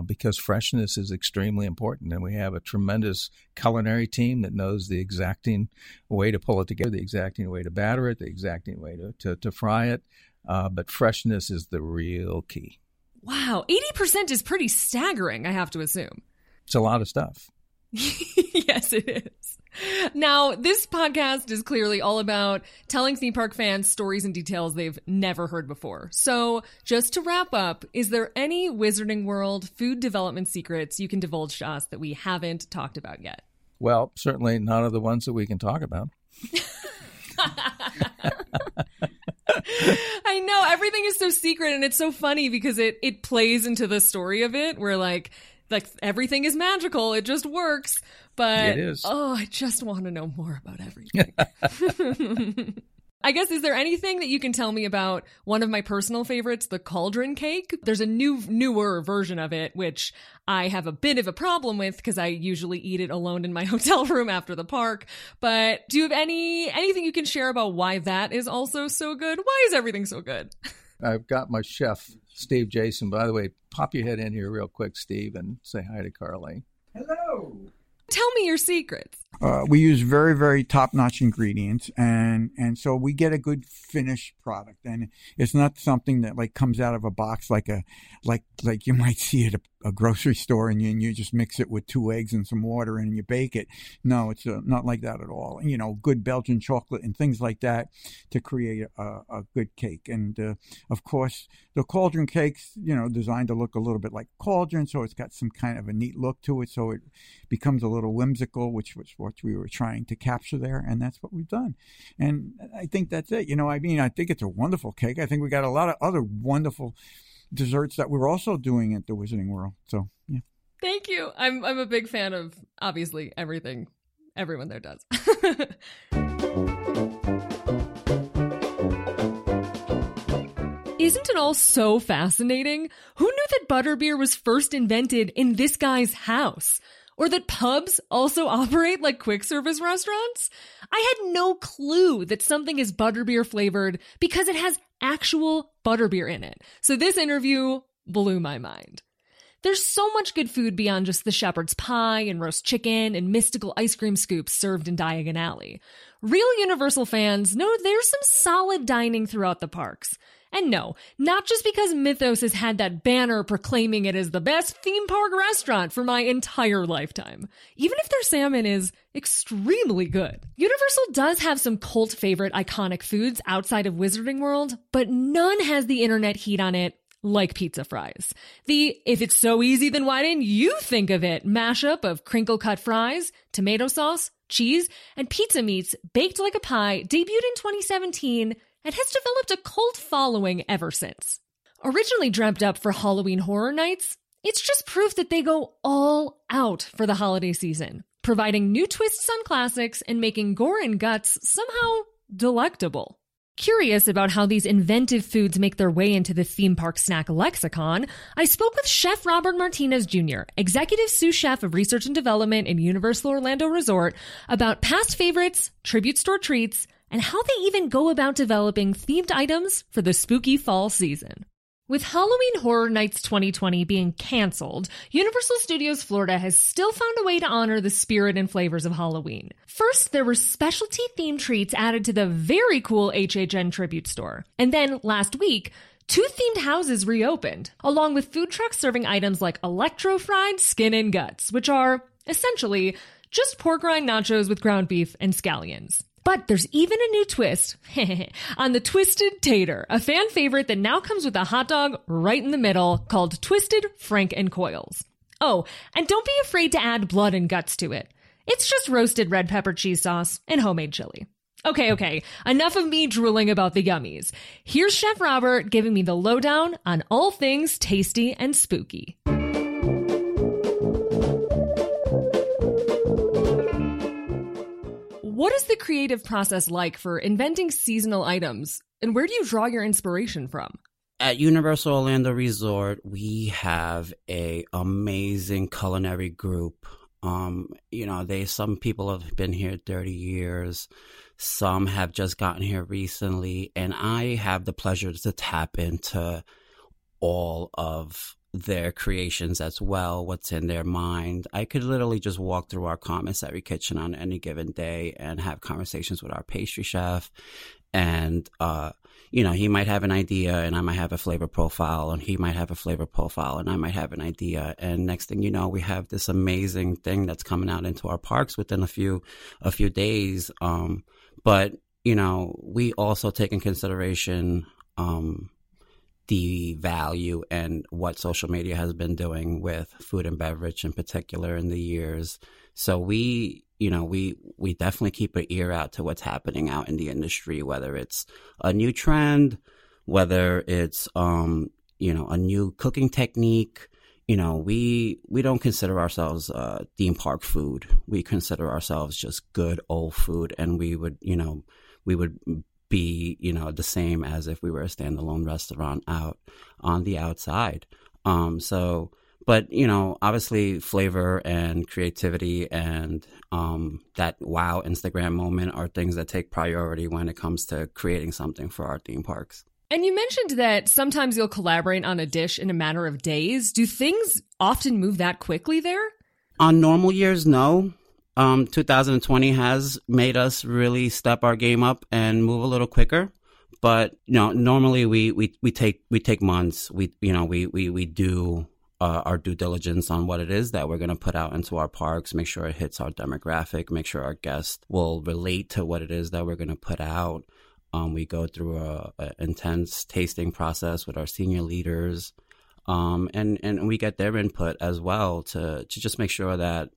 because freshness is extremely important. And we have a tremendous culinary team that knows the exacting way to pull it together, the exacting way to batter it, the exacting way to fry it. But freshness is the real key. Wow. 80% is pretty staggering, I have to assume. It's a lot of stuff. Yes, it is. Now, this podcast is clearly all about telling theme park fans stories and details they've never heard before. So just to wrap up, is there any Wizarding World food development secrets you can divulge to us that we haven't talked about yet? Well, certainly none of the ones that we can talk about. I know. Everything is so secret, and it's so funny because it plays into the story of it. We're like everything is magical. It just works. But, I just want to know more about everything. I guess, is there anything that you can tell me about one of my personal favorites, the cauldron cake? There's a newer version of it, which I have a bit of a problem with because I usually eat it alone in my hotel room after the park. But do you have anything you can share about why that is also so good? Why is everything so good? I've got my chef, Steve Jason. By the way, pop your head in here real quick, Steve, and say hi to Carlye. Hello. Tell me your secrets. We use very, very top-notch ingredients, and so we get a good finished product. And it's not something that comes out of a box like you might see at a grocery store, and you just mix it with 2 eggs and some water and you bake it. No, it's not like that at all. And, good Belgian chocolate and things like that to create a good cake. And of course, the cauldron cake's designed to look a little bit like cauldron, so it's got some kind of a neat look to it, so it becomes a little whimsical, which was what we were trying to capture there, and that's what we've done. And I think that's it. I think it's a wonderful cake. I think we got a lot of other wonderful desserts that we're also doing at the Wizarding World. So, yeah. Thank you. I'm a big fan of, obviously, everything everyone there does. Isn't it all so fascinating? Who knew that butterbeer was first invented in this guy's house? Or that pubs also operate like quick service restaurants? I had no clue that something is butterbeer flavored because it has actual butterbeer in it. So this interview blew my mind. There's so much good food beyond just the shepherd's pie and roast chicken and mystical ice cream scoops served in Diagon Alley. Real Universal fans know there's some solid dining throughout the parks. And no, not just because Mythos has had that banner proclaiming it as the best theme park restaurant for my entire lifetime. Even if their salmon is extremely good. Universal does have some cult favorite iconic foods outside of Wizarding World, but none has the internet heat on it like pizza fries. The "if it's so easy, then why didn't you think of it" mashup of crinkle cut fries, tomato sauce, cheese, and pizza meats baked like a pie debuted in 2017 and has developed a cult following ever since. Originally dreamt up for Halloween Horror Nights, it's just proof that they go all out for the holiday season, providing new twists on classics and making gore and guts somehow delectable. Curious about how these inventive foods make their way into the theme park snack lexicon, I spoke with Chef Robert Martinez Jr., Executive Sous Chef of Research and Development in Universal Orlando Resort, about past favorites, tribute store treats, and how they even go about developing themed items for the spooky fall season. With Halloween Horror Nights 2020 being canceled, Universal Studios Florida has still found a way to honor the spirit and flavors of Halloween. First, there were specialty-themed treats added to the very cool HHN Tribute Store. And then, last week, 2 themed houses reopened, along with food trucks serving items like electro-fried skin and guts, which are, essentially, just pork rind nachos with ground beef and scallions. But there's even a new twist on the Twisted Tater, a fan favorite that now comes with a hot dog right in the middle called Twisted Frank and Coils. Oh, and don't be afraid to add blood and guts to it. It's just roasted red pepper cheese sauce and homemade chili. Okay, enough of me drooling about the yummies. Here's Chef Robert giving me the lowdown on all things tasty and spooky. What is the creative process like for inventing seasonal items, and where do you draw your inspiration from? At Universal Orlando Resort, we have an amazing culinary group. Some people have been here 30 years. Some have just gotten here recently. And I have the pleasure to tap into all of their creations as well, what's in their mind. I could literally just walk through our commissary kitchen on any given day and have conversations with our pastry chef. And, he might have an idea and I might have a flavor profile, and he might have a flavor profile and I might have an idea. And next thing you know, we have this amazing thing that's coming out into our parks within a few days. But we also take in consideration, the value and what social media has been doing with food and beverage in particular in the years. So we definitely keep an ear out to what's happening out in the industry, whether it's a new trend, whether it's, a new cooking technique. We don't consider ourselves theme park food. We consider ourselves just good old food. And we would be, the same as if we were a standalone restaurant out on the outside. But obviously flavor and creativity and that wow Instagram moment are things that take priority when it comes to creating something for our theme parks. And you mentioned that sometimes you'll collaborate on a dish in a matter of days. Do things often move that quickly there? On normal years, no. 2020 has made us really step our game up and move a little quicker. But, normally we take months. We do our due diligence on what it is that we're going to put out into our parks, make sure it hits our demographic, make sure our guests will relate to what it is that we're going to put out. We go through an intense tasting process with our senior leaders, and we get their input as well to just make sure that,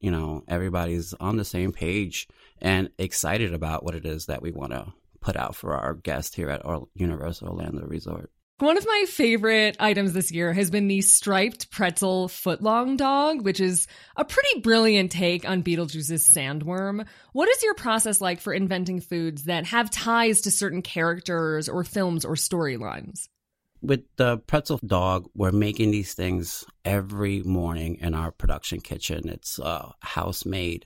everybody's on the same page and excited about what it is that we want to put out for our guests here at Universal Orlando Resort. One of my favorite items this year has been the striped pretzel footlong dog, which is a pretty brilliant take on Beetlejuice's sandworm. What is your process like for inventing foods that have ties to certain characters or films or storylines? With the pretzel dog, we're making these things every morning in our production kitchen. It's house-made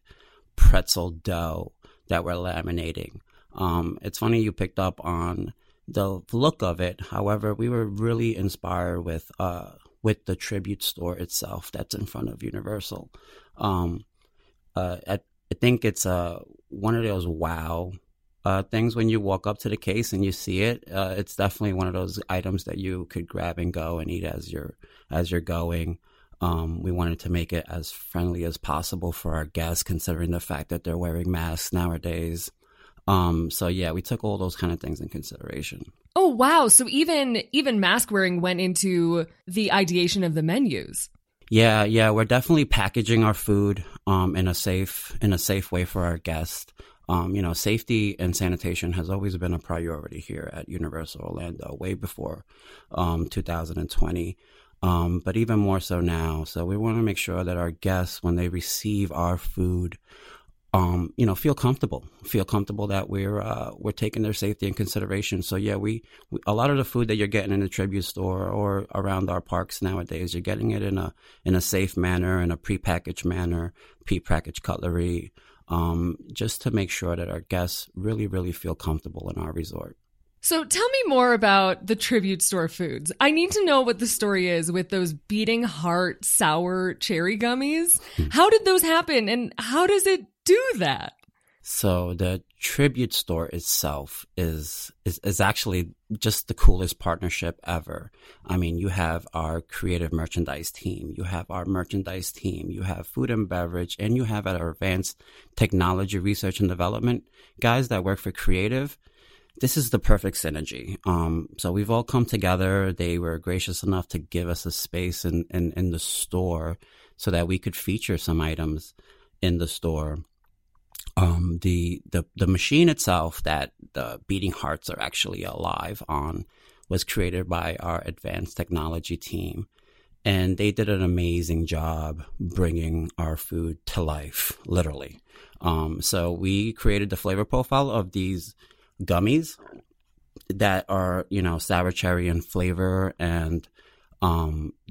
pretzel dough that we're laminating. It's funny you picked up on the look of it. However, we were really inspired with the tribute store itself that's in front of Universal. I think it's one of those wow things when you walk up to the case and you see it. It's definitely one of those items that you could grab and go and eat as you're going. We wanted to make it as friendly as possible for our guests, considering the fact that they're wearing masks nowadays. We took all those kind of things in consideration. Oh, wow. So even mask wearing went into the ideation of the menus. Yeah. We're definitely packaging our food in a safe way for our guests. Safety and sanitation has always been a priority here at Universal Orlando, way before 2020. But even more so now. So we want to make sure that our guests, when they receive our food, feel comfortable that we're taking their safety in consideration. So yeah, we a lot of the food that you're getting in the tribute store or around our parks nowadays, you're getting it in a safe manner, in a prepackaged manner, prepackaged cutlery, just to make sure that our guests really, really feel comfortable in our resort. So tell me more about the tribute store foods. I need to know what the story is with those beating heart sour cherry gummies. How did those happen, and how does it do that? So the tribute store itself is actually just the coolest partnership ever. I mean, you have our creative merchandise team, you have our merchandise team, you have food and beverage, and you have our advanced technology research and development guys that work for creative. This is the perfect synergy. So we've all come together. They were gracious enough to give us a space in the store so that we could feature some items in the store. The machine itself that the beating hearts are actually alive on was created by our advanced technology team. And they did an amazing job bringing our food to life, literally. So we created the flavor profile of these gummies that are, you know, sour cherry in flavor, and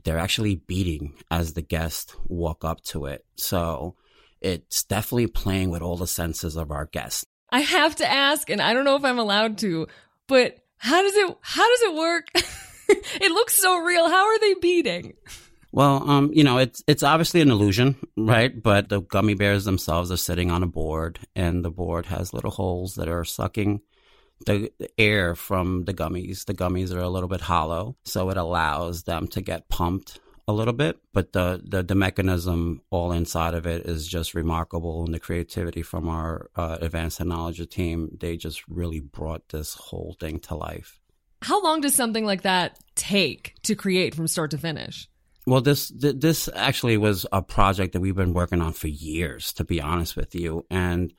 they're actually beating as the guests walk up to it. So it's definitely playing with all the senses of our guests. I have to ask, and I don't know if I'm allowed to, but how does it work? It looks so real. How are they beating? Well, you know, it's obviously an illusion, right? But the gummy bears themselves are sitting on a board, and the board has little holes that are sucking the air from the gummies. The gummies are a little bit hollow, so it allows them to get pumped a little bit. But the mechanism all inside of it is just remarkable, and the creativity from our advanced technology team, they just really brought this whole thing to life. How long does something like that take to create from start to finish? Well, this actually was a project that we've been working on for years, to be honest with you. And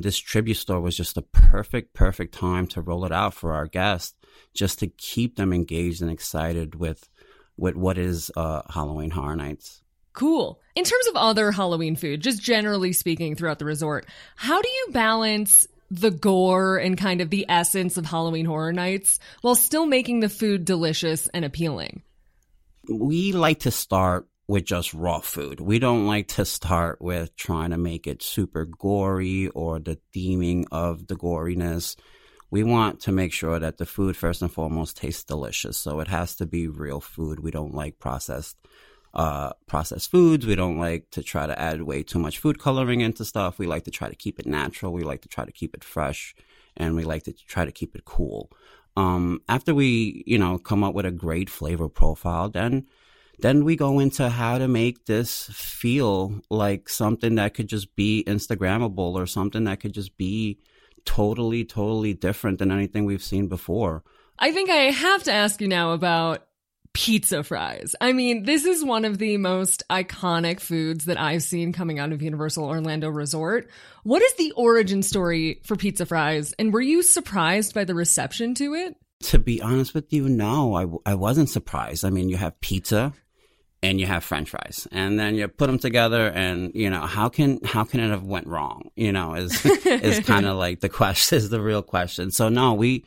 this tribute store was just the perfect time to roll it out for our guests, just to keep them engaged and excited with what is Halloween Horror Nights. Cool. In terms of other Halloween food, just generally speaking throughout the resort, how do you balance the gore and kind of the essence of Halloween Horror Nights while still making the food delicious and appealing? We like to start with just raw food. We don't like to start with trying to make it super gory or the theming of the goriness. We want to make sure that the food, first and foremost, tastes delicious. So it has to be real food. We don't like processed foods. We don't like to try to add way too much food coloring into stuff. We like to try to keep it natural. We like to try to keep it fresh, and we like to try to keep it cool. After we, you know, come up with a great flavor profile, then we go into how to make this feel like something that could just be Instagrammable, or something that could just be totally different than anything we've seen before. I think I have to ask you now about pizza fries. I mean, this is one of the most iconic foods that I've seen coming out of Universal Orlando Resort. What is the origin story for pizza fries? And were you surprised by the reception to it? To be honest with you, no, I wasn't surprised. I mean, you have pizza and you have French fries, and then you put them together, and, you know, how can it have went wrong? You know, is kind of like the question, is the real question. So no, we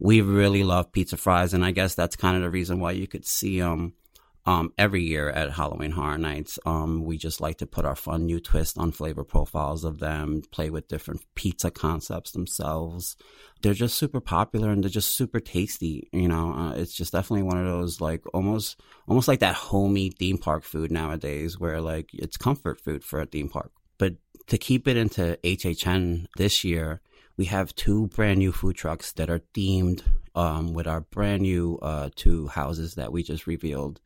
really love pizza fries, and I guess that's kind of the reason why you could see them every year at Halloween Horror Nights. We just like to put our fun new twist on flavor profiles of them, play with different pizza concepts themselves. They're just super popular, and they're just super tasty. You know, it's just definitely one of those, like, almost like that homey theme park food nowadays, where, like, it's comfort food for a theme park. But to keep it into HHN this year, we have two brand new food trucks that are themed with our brand new two houses that we just revealed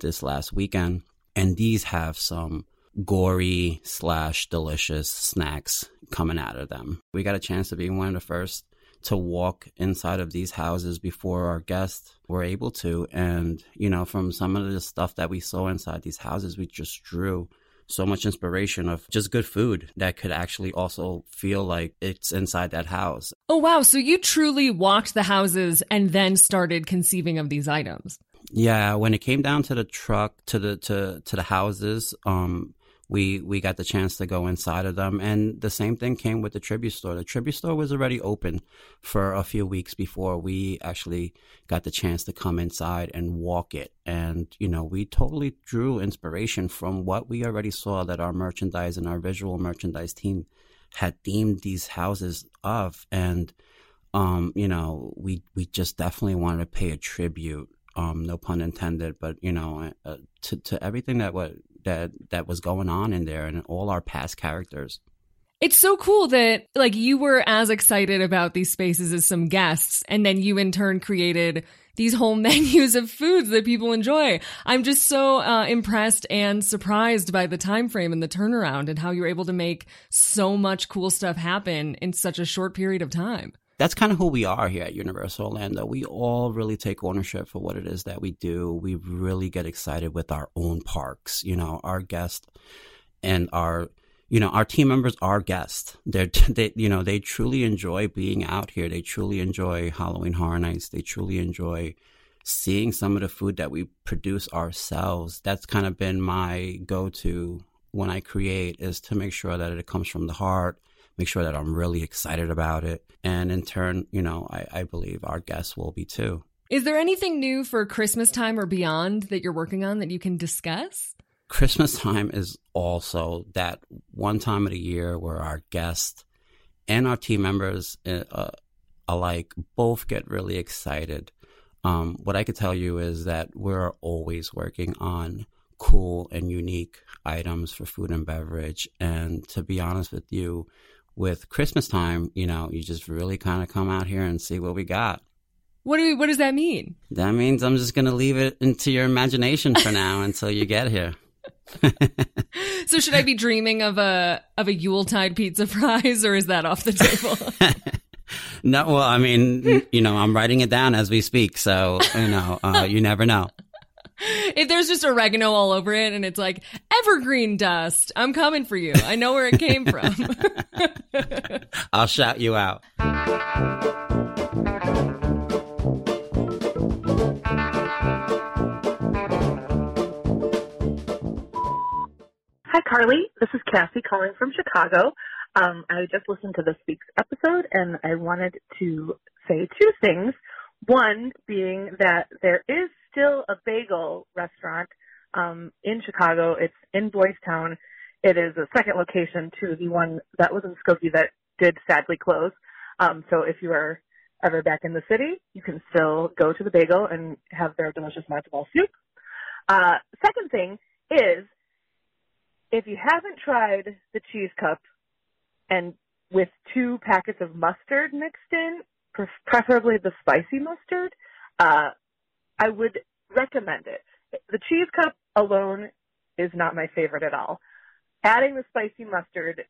this last weekend. And these have some gory / delicious snacks coming out of them. We got a chance to be one of the first to walk inside of these houses before our guests were able to. And, you know, from some of the stuff that we saw inside these houses, we just drew so much inspiration of just good food that could actually also feel like it's inside that house. Oh, wow. So you truly walked the houses and then started conceiving of these items. Yeah. When it came down to the truck, to the houses, we got the chance to go inside of them. And the same thing came with the tribute store. The tribute store was already open for a few weeks before we actually got the chance to come inside and walk it. And, you know, we totally drew inspiration from what we already saw that our merchandise and our visual merchandise team had themed these houses of. And, you know, we just definitely wanted to pay a tribute, no pun intended, but, you know, to everything that was going on in there and all our past characters. It's so cool that, like, you were as excited about these spaces as some guests, and then you in turn created these whole menus of foods that people enjoy. I'm just so impressed and surprised by the time frame and the turnaround and how you're able to make so much cool stuff happen in such a short period of time. That's kind of who we are here at Universal Orlando. We all really take ownership for what it is that we do. We really get excited with our own parks. You know, our guests and our, you know, our team members are guests. They, you know, they truly enjoy being out here. They truly enjoy Halloween Horror Nights. They truly enjoy seeing some of the food that we produce ourselves. That's kind of been my go-to when I create is to make sure that it comes from the heart, make sure that I'm really excited about it. And in turn, you know, I believe our guests will be too. Is there anything new for Christmas time or beyond that you're working on that you can discuss? Christmas time is also that one time of the year where our guests and our team members alike both get really excited. What I could tell you is that we're always working on cool and unique items for food and beverage. And to be honest with you, with Christmas time, you know, you just really kind of come out here and see what we got. What does that mean? That means I'm just going to leave it into your imagination for now until you get here. So should I be dreaming of a Yuletide pizza prize, or is that off the table? No, well, I mean, you know, I'm writing it down as we speak, so, you know, you never know. If there's just oregano all over it and it's like evergreen dust, I'm coming for you. I know where it came from. I'll shout you out. Hi, Carlye. This is Cassie calling from Chicago. I just listened to this week's episode, and I wanted to say two things. One being that there is still a bagel restaurant in Chicago. It's in Boystown. It is a second location to the one that was in Skokie that did sadly close. So if you are ever back in the city, you can still go to the bagel and have their delicious matzo ball soup. Second thing is, if you haven't tried the cheese cup, and with 2 packets of mustard mixed in, preferably the spicy mustard, I would recommend it. The cheese cup alone is not my favorite at all. Adding the spicy mustard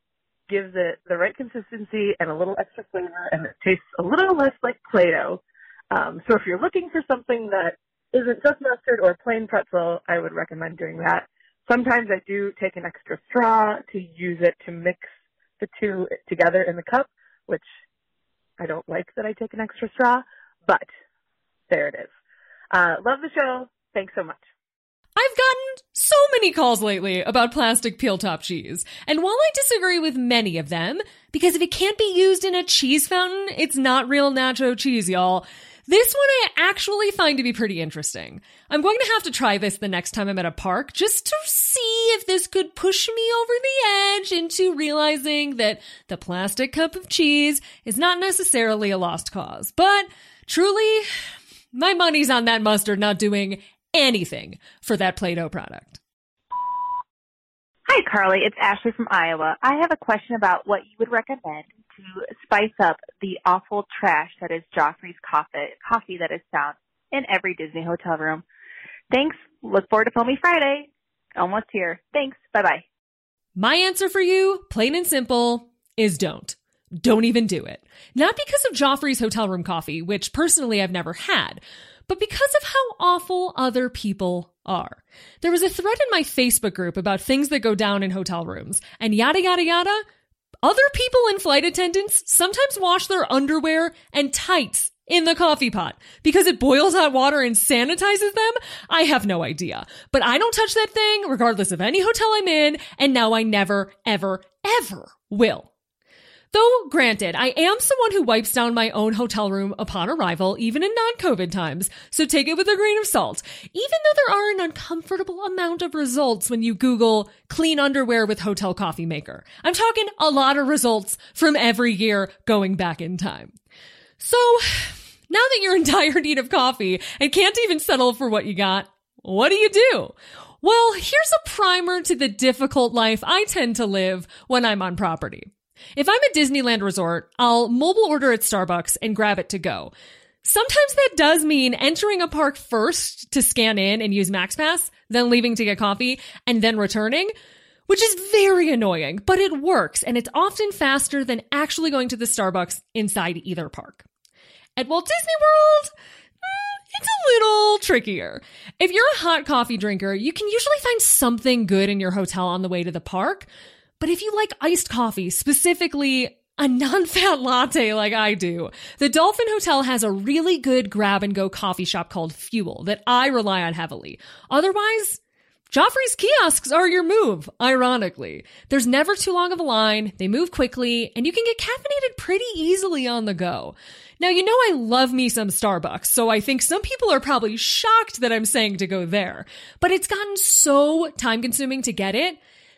gives it the right consistency and a little extra flavor, and it tastes a little less like Play-Doh. So if you're looking for something that isn't just mustard or plain pretzel, I would recommend doing that. Sometimes I do take an extra straw to use it to mix the 2 together in the cup, which I don't like that I take an extra straw, but there it is. Love the show. Thanks so much. I've gotten so many calls lately about plastic peel top cheese. And while I disagree with many of them, because if it can't be used in a cheese fountain, it's not real nacho cheese, y'all. This one I actually find to be pretty interesting. I'm going to have to try this the next time I'm at a park just to see if this could push me over the edge into realizing that the plastic cup of cheese is not necessarily a lost cause. But truly, my money's on that mustard not doing anything for that Play-Doh product. Hi, Carlye. It's Ashley from Iowa. I have a question about what you would recommend to spice up the awful trash that is Joffrey's coffee that is found in every Disney hotel room. Thanks. Look forward to Foamy Friday. Almost here. Thanks. Bye-bye. My answer for you, plain and simple, is don't. Don't even do it. Not because of Joffrey's hotel room coffee, which personally I've never had, but because of how awful other people are. There was a thread in my Facebook group about things that go down in hotel rooms, and yada, yada, yada. Other people and flight attendants sometimes wash their underwear and tights in the coffee pot because it boils hot water and sanitizes them. I have no idea, but I don't touch that thing regardless of any hotel I'm in. And now I never, ever, ever will. Though, granted, I am someone who wipes down my own hotel room upon arrival, even in non-COVID times, so take it with a grain of salt. Even though there are an uncomfortable amount of results when you Google clean underwear with hotel coffee maker. I'm talking a lot of results from every year going back in time. So, now that you're in dire need of coffee and can't even settle for what you got, what do? Well, here's a primer to the difficult life I tend to live when I'm on property. If I'm at Disneyland Resort, I'll mobile order at Starbucks and grab it to go. Sometimes that does mean entering a park first to scan in and use MaxPass, then leaving to get coffee, and then returning, which is very annoying, but it works, and it's often faster than actually going to the Starbucks inside either park. At Walt Disney World, it's a little trickier. If you're a hot coffee drinker, you can usually find something good in your hotel on the way to the park. But if you like iced coffee, specifically a non-fat latte like I do, the Dolphin Hotel has a really good grab-and-go coffee shop called Fuel that I rely on heavily. Otherwise, Joffrey's kiosks are your move, ironically. There's never too long of a line, they move quickly, and you can get caffeinated pretty easily on the go. Now, you know I love me some Starbucks, so I think some people are probably shocked that I'm saying to go there. But it's gotten so time-consuming to get it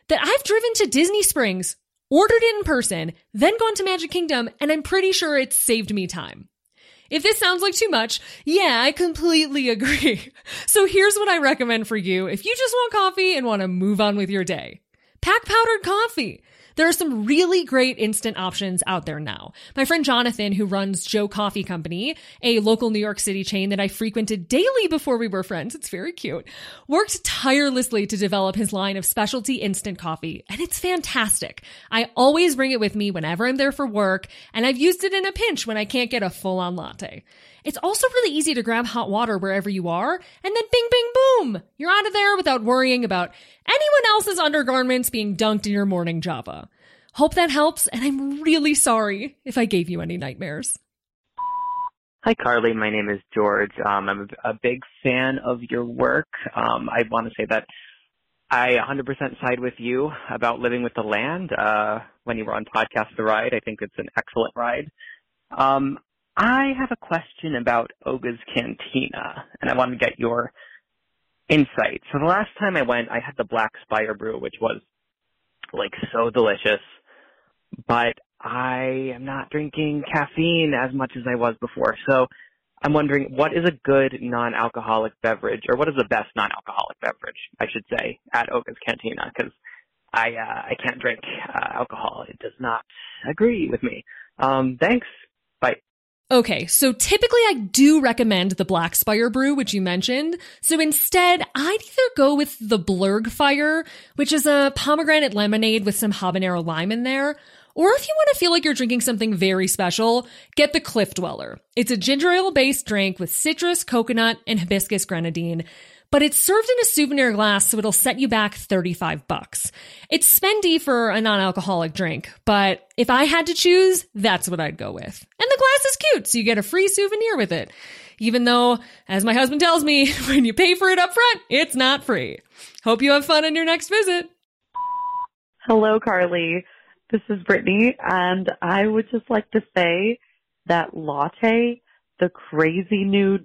that I've driven to Disney Springs, ordered it in person, then gone to Magic Kingdom, and I'm pretty sure it's saved me time. If this sounds like too much, yeah, I completely agree. So here's what I recommend for you if you just want coffee and want to move on with your day. Pack powdered coffee. There are some really great instant options out there now. My friend Jonathan, who runs Joe Coffee Company, a local New York City chain that I frequented daily before we were friends, it's very cute, worked tirelessly to develop his line of specialty instant coffee, and it's fantastic. I always bring it with me whenever I'm there for work, and I've used it in a pinch when I can't get a full-on latte. It's also really easy to grab hot water wherever you are, and then bing, bing, boom! You're out of there without worrying about anyone else's undergarments being dunked in your morning Java. Hope that helps, and I'm really sorry if I gave you any nightmares. Hi, Carlye. My name is George. I'm a big fan of your work. I want to say that I 100% side with you about Living with the Land. When you were on Podcast The Ride, I think it's an excellent ride. I have a question about Oga's Cantina, and I want to get your insight. So the last time I went, I had the Black Spire Brew, which was, like, so delicious, but I am not drinking caffeine as much as I was before. So I'm wondering, what is a good non-alcoholic beverage, or what is the best non-alcoholic beverage, I should say, at Oga's Cantina, because I can't drink alcohol. It does not agree with me. Thanks. Bye. Okay, so typically I do recommend the Black Spire Brew, which you mentioned. So instead, I'd either go with the Blurg Fire, which is a pomegranate lemonade with some habanero lime in there. Or if you want to feel like you're drinking something very special, get the Cliff Dweller. It's a ginger ale-based drink with citrus, coconut, and hibiscus grenadine. But it's served in a souvenir glass, so it'll set you back $35. It's spendy for a non-alcoholic drink, but if I had to choose, that's what I'd go with. And the glass is cute, so you get a free souvenir with it. Even though, as my husband tells me, when you pay for it up front, it's not free. Hope you have fun on your next visit. Hello, Carlye. This is Brittany, and I would just like to say that Latte, the crazy new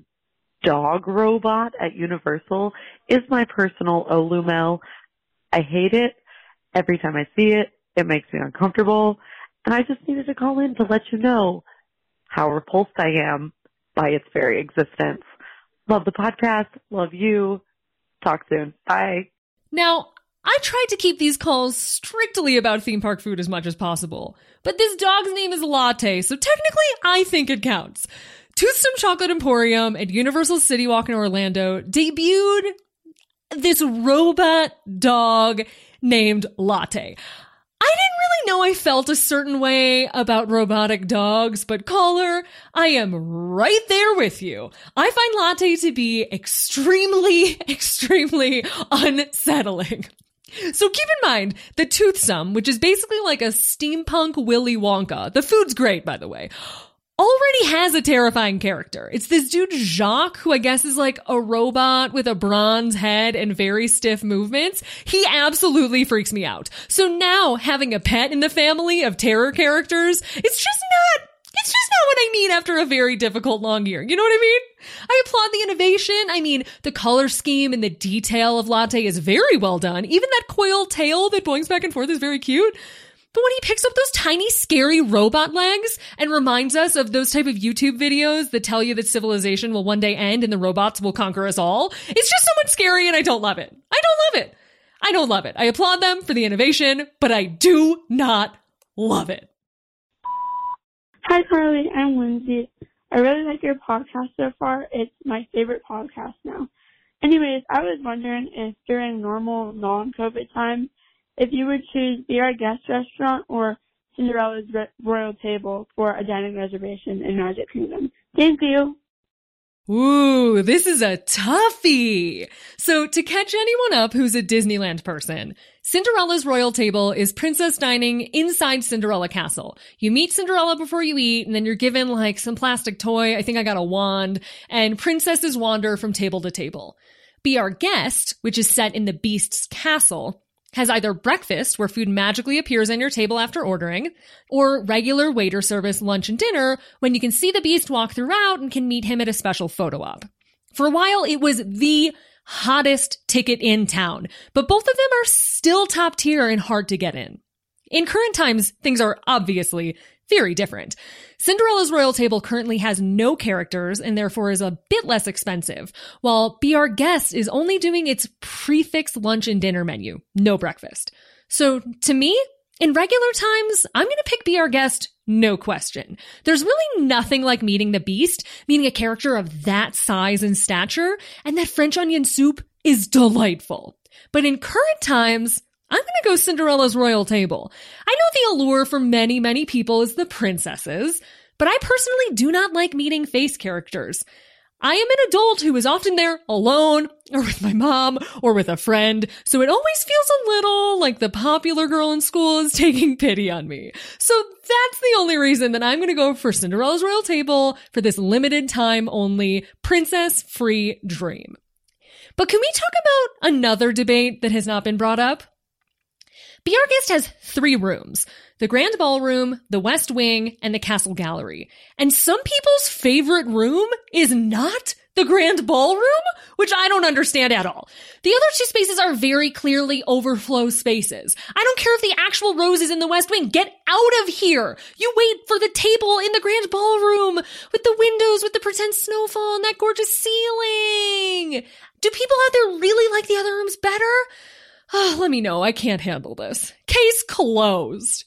dog robot at Universal, is my personal Olumel. I hate it. Every time I see it, it makes me uncomfortable. And I just needed to call in to let you know how repulsed I am by its very existence. Love the podcast. Love you. Talk soon. Bye. Now, I tried to keep these calls strictly about theme park food as much as possible, but this dog's name is Latte, so technically I think it counts. Toothsome Chocolate Emporium at Universal City Walk in Orlando debuted this robot dog named Latte. I didn't really know I felt a certain way about robotic dogs, but caller, I am right there with you. I find Latte to be extremely, extremely unsettling. So keep in mind, the Toothsome, which is basically like a steampunk Willy Wonka, the food's great, by the way, already has a terrifying character. It's this dude Jacques, who I guess is like a robot with a bronze head and very stiff movements. He absolutely freaks me out. So now having a pet in the family of terror characters, it's just not what I need after a very difficult long year. You know what I mean? I applaud the innovation. I mean, the color scheme and the detail of Latte is very well done. Even that coiled tail that boings back and forth is very cute. But when he picks up those tiny, scary robot legs and reminds us of those type of YouTube videos that tell you that civilization will one day end and the robots will conquer us all, it's just so much scary and I don't love it. I don't love it. I applaud them for the innovation, but I do not love it. Hi, Carlye. I'm Lindsay. I really like your podcast so far. It's my favorite podcast now. Anyways, I was wondering if during normal, non-COVID time, if you would choose Be Our Guest restaurant or Cinderella's Royal Table for a dining reservation in Magic Kingdom. Thank you. Ooh, this is a toughie. So to catch anyone up who's a Disneyland person, Cinderella's Royal Table is princess dining inside Cinderella Castle. You meet Cinderella before you eat, and then you're given like some plastic toy. I think I got a wand, and princesses wander from table to table. Be Our Guest, which is set in the Beast's castle, has either breakfast, where food magically appears on your table after ordering, or regular waiter service lunch and dinner, when you can see the Beast walk throughout and can meet him at a special photo op. For a while, it was the hottest ticket in town, but both of them are still top tier and hard to get in. In current times, things are obviously very different. Cinderella's Royal Table currently has no characters and therefore is a bit less expensive, while Be Our Guest is only doing its prefix lunch and dinner menu, no breakfast. So to me, in regular times, I'm going to pick Be Our Guest, no question. There's really nothing like meeting the Beast, meaning a character of that size and stature, and that French onion soup is delightful. But in current times, I'm going to go Cinderella's Royal Table. I know the allure for many, many people is the princesses, but I personally do not like meeting face characters. I am an adult who is often there alone, or with my mom, or with a friend, so it always feels a little like the popular girl in school is taking pity on me. So that's the only reason that I'm going to go for Cinderella's Royal Table for this limited time only princess-free dream. But can we talk about another debate that has not been brought up? Be Our Guest has three rooms: the Grand Ballroom, the West Wing, and the Castle Gallery. And some people's favorite room is not the Grand Ballroom, which I don't understand at all. The other two spaces are very clearly overflow spaces. I don't care if the actual rose is in the West Wing. Get out of here. You wait for the table in the Grand Ballroom with the windows with the pretend snowfall and that gorgeous ceiling. Do people out there really like the other rooms better? Oh, let me know. I can't handle this. Case closed.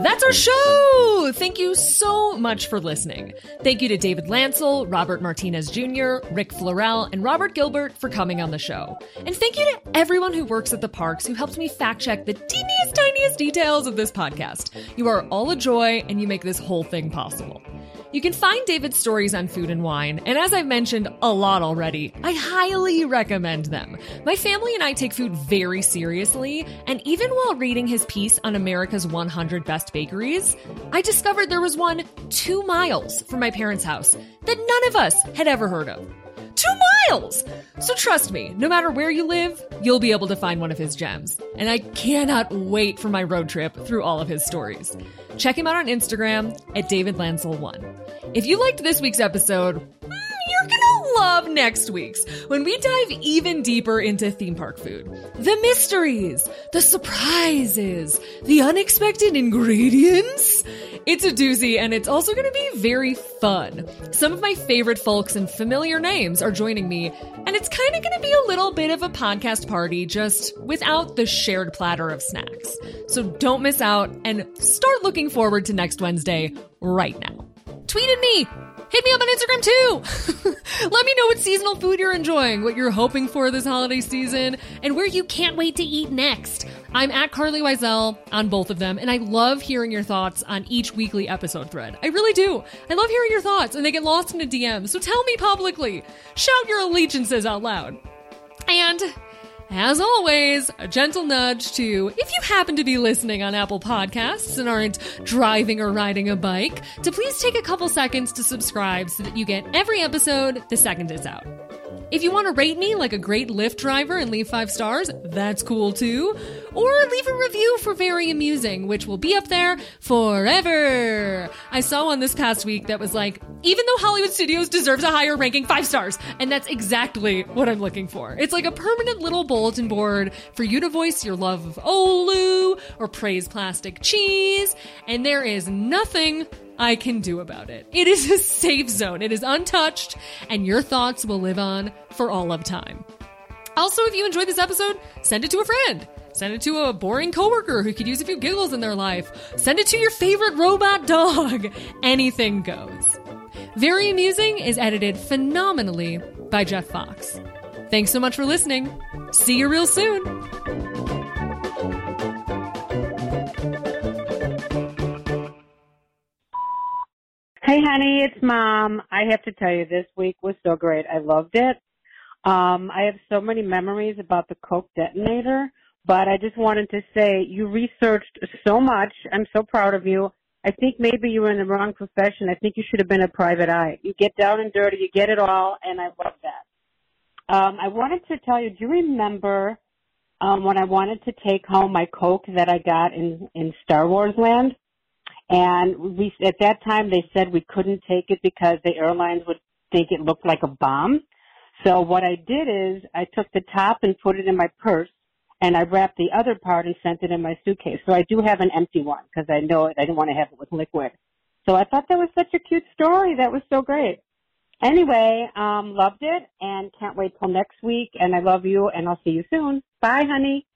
That's our show! Thank you so much for listening. Thank you to David Landsel, Robert Martinez Jr., Rick Florell, and Robert Gilbert for coming on the show. And thank you to everyone who works at the parks who helps me fact-check the teeniest, tiniest details of this podcast. You are all a joy, and you make this whole thing possible. You can find David's stories on Food and Wine, and as I've mentioned a lot already, I highly recommend them. My family and I take food very seriously, and even while reading his piece on America's 100 Best Bakeries, I discovered there was one 2 miles from my parents' house that none of us had ever heard of. 2 miles! So trust me, no matter where you live, you'll be able to find one of his gems. And I cannot wait for my road trip through all of his stories. Check him out on Instagram at DavidLansel1. If you liked this week's episode, you're gonna love next week's, when we dive even deeper into theme park food. The mysteries, the surprises, the unexpected ingredients. It's a doozy, and it's also gonna be very fun. Some of my favorite folks and familiar names are joining me, and it's kinda gonna be a little bit of a podcast party, just without the shared platter of snacks. So don't miss out, and start looking forward to next Wednesday right now. Tweet at me! Hit me up on Instagram too! Let me know what seasonal food you're enjoying, what you're hoping for this holiday season, and where you can't wait to eat next. I'm at Carlye Wisel on both of them, and I love hearing your thoughts on each weekly episode thread. I really do. I love hearing your thoughts, and they get lost in a DM, so tell me publicly. Shout your allegiances out loud. And as always, a gentle nudge to, if you happen to be listening on Apple Podcasts and aren't driving or riding a bike, to please take a couple seconds to subscribe so that you get every episode the second it's out. If you want to rate me like a great Lyft driver and leave 5 stars, that's cool too. or leave a review for Very Amusing, which will be up there forever. I saw one this past week that was like, even though Hollywood Studios deserves a higher ranking, 5 stars. And that's exactly what I'm looking for. It's like a permanent little bulletin board for you to voice your love of Olu or praise plastic cheese. And there is nothing I can do about it. It is a safe zone. It is untouched, and your thoughts will live on for all of time. Also, if you enjoyed this episode, send it to a friend. Send it to a boring coworker who could use a few giggles in their life. Send it to your favorite robot dog. Anything goes. Very Amusing is edited phenomenally by Jeff Fox. Thanks so much for listening. See you real soon. Hey, honey, it's Mom. I have to tell you, this week was so great. I loved it. I have so many memories about the Coke detonator, but I just wanted to say you researched so much. I'm so proud of you. I think maybe you were in the wrong profession. I think you should have been a private eye. You get down and dirty. You get it all, and I love that. I wanted to tell you, do you remember when I wanted to take home my Coke that I got in Star Wars Land? And we, at that time, they said we couldn't take it because the airlines would think it looked like a bomb. So what I did is I took the top and put it in my purse, and I wrapped the other part and sent it in my suitcase. So I do have an empty one because I know it. I didn't want to have it with liquid. So I thought that was such a cute story. That was so great. Anyway, loved it and can't wait till next week. And I love you, and I'll see you soon. Bye, honey.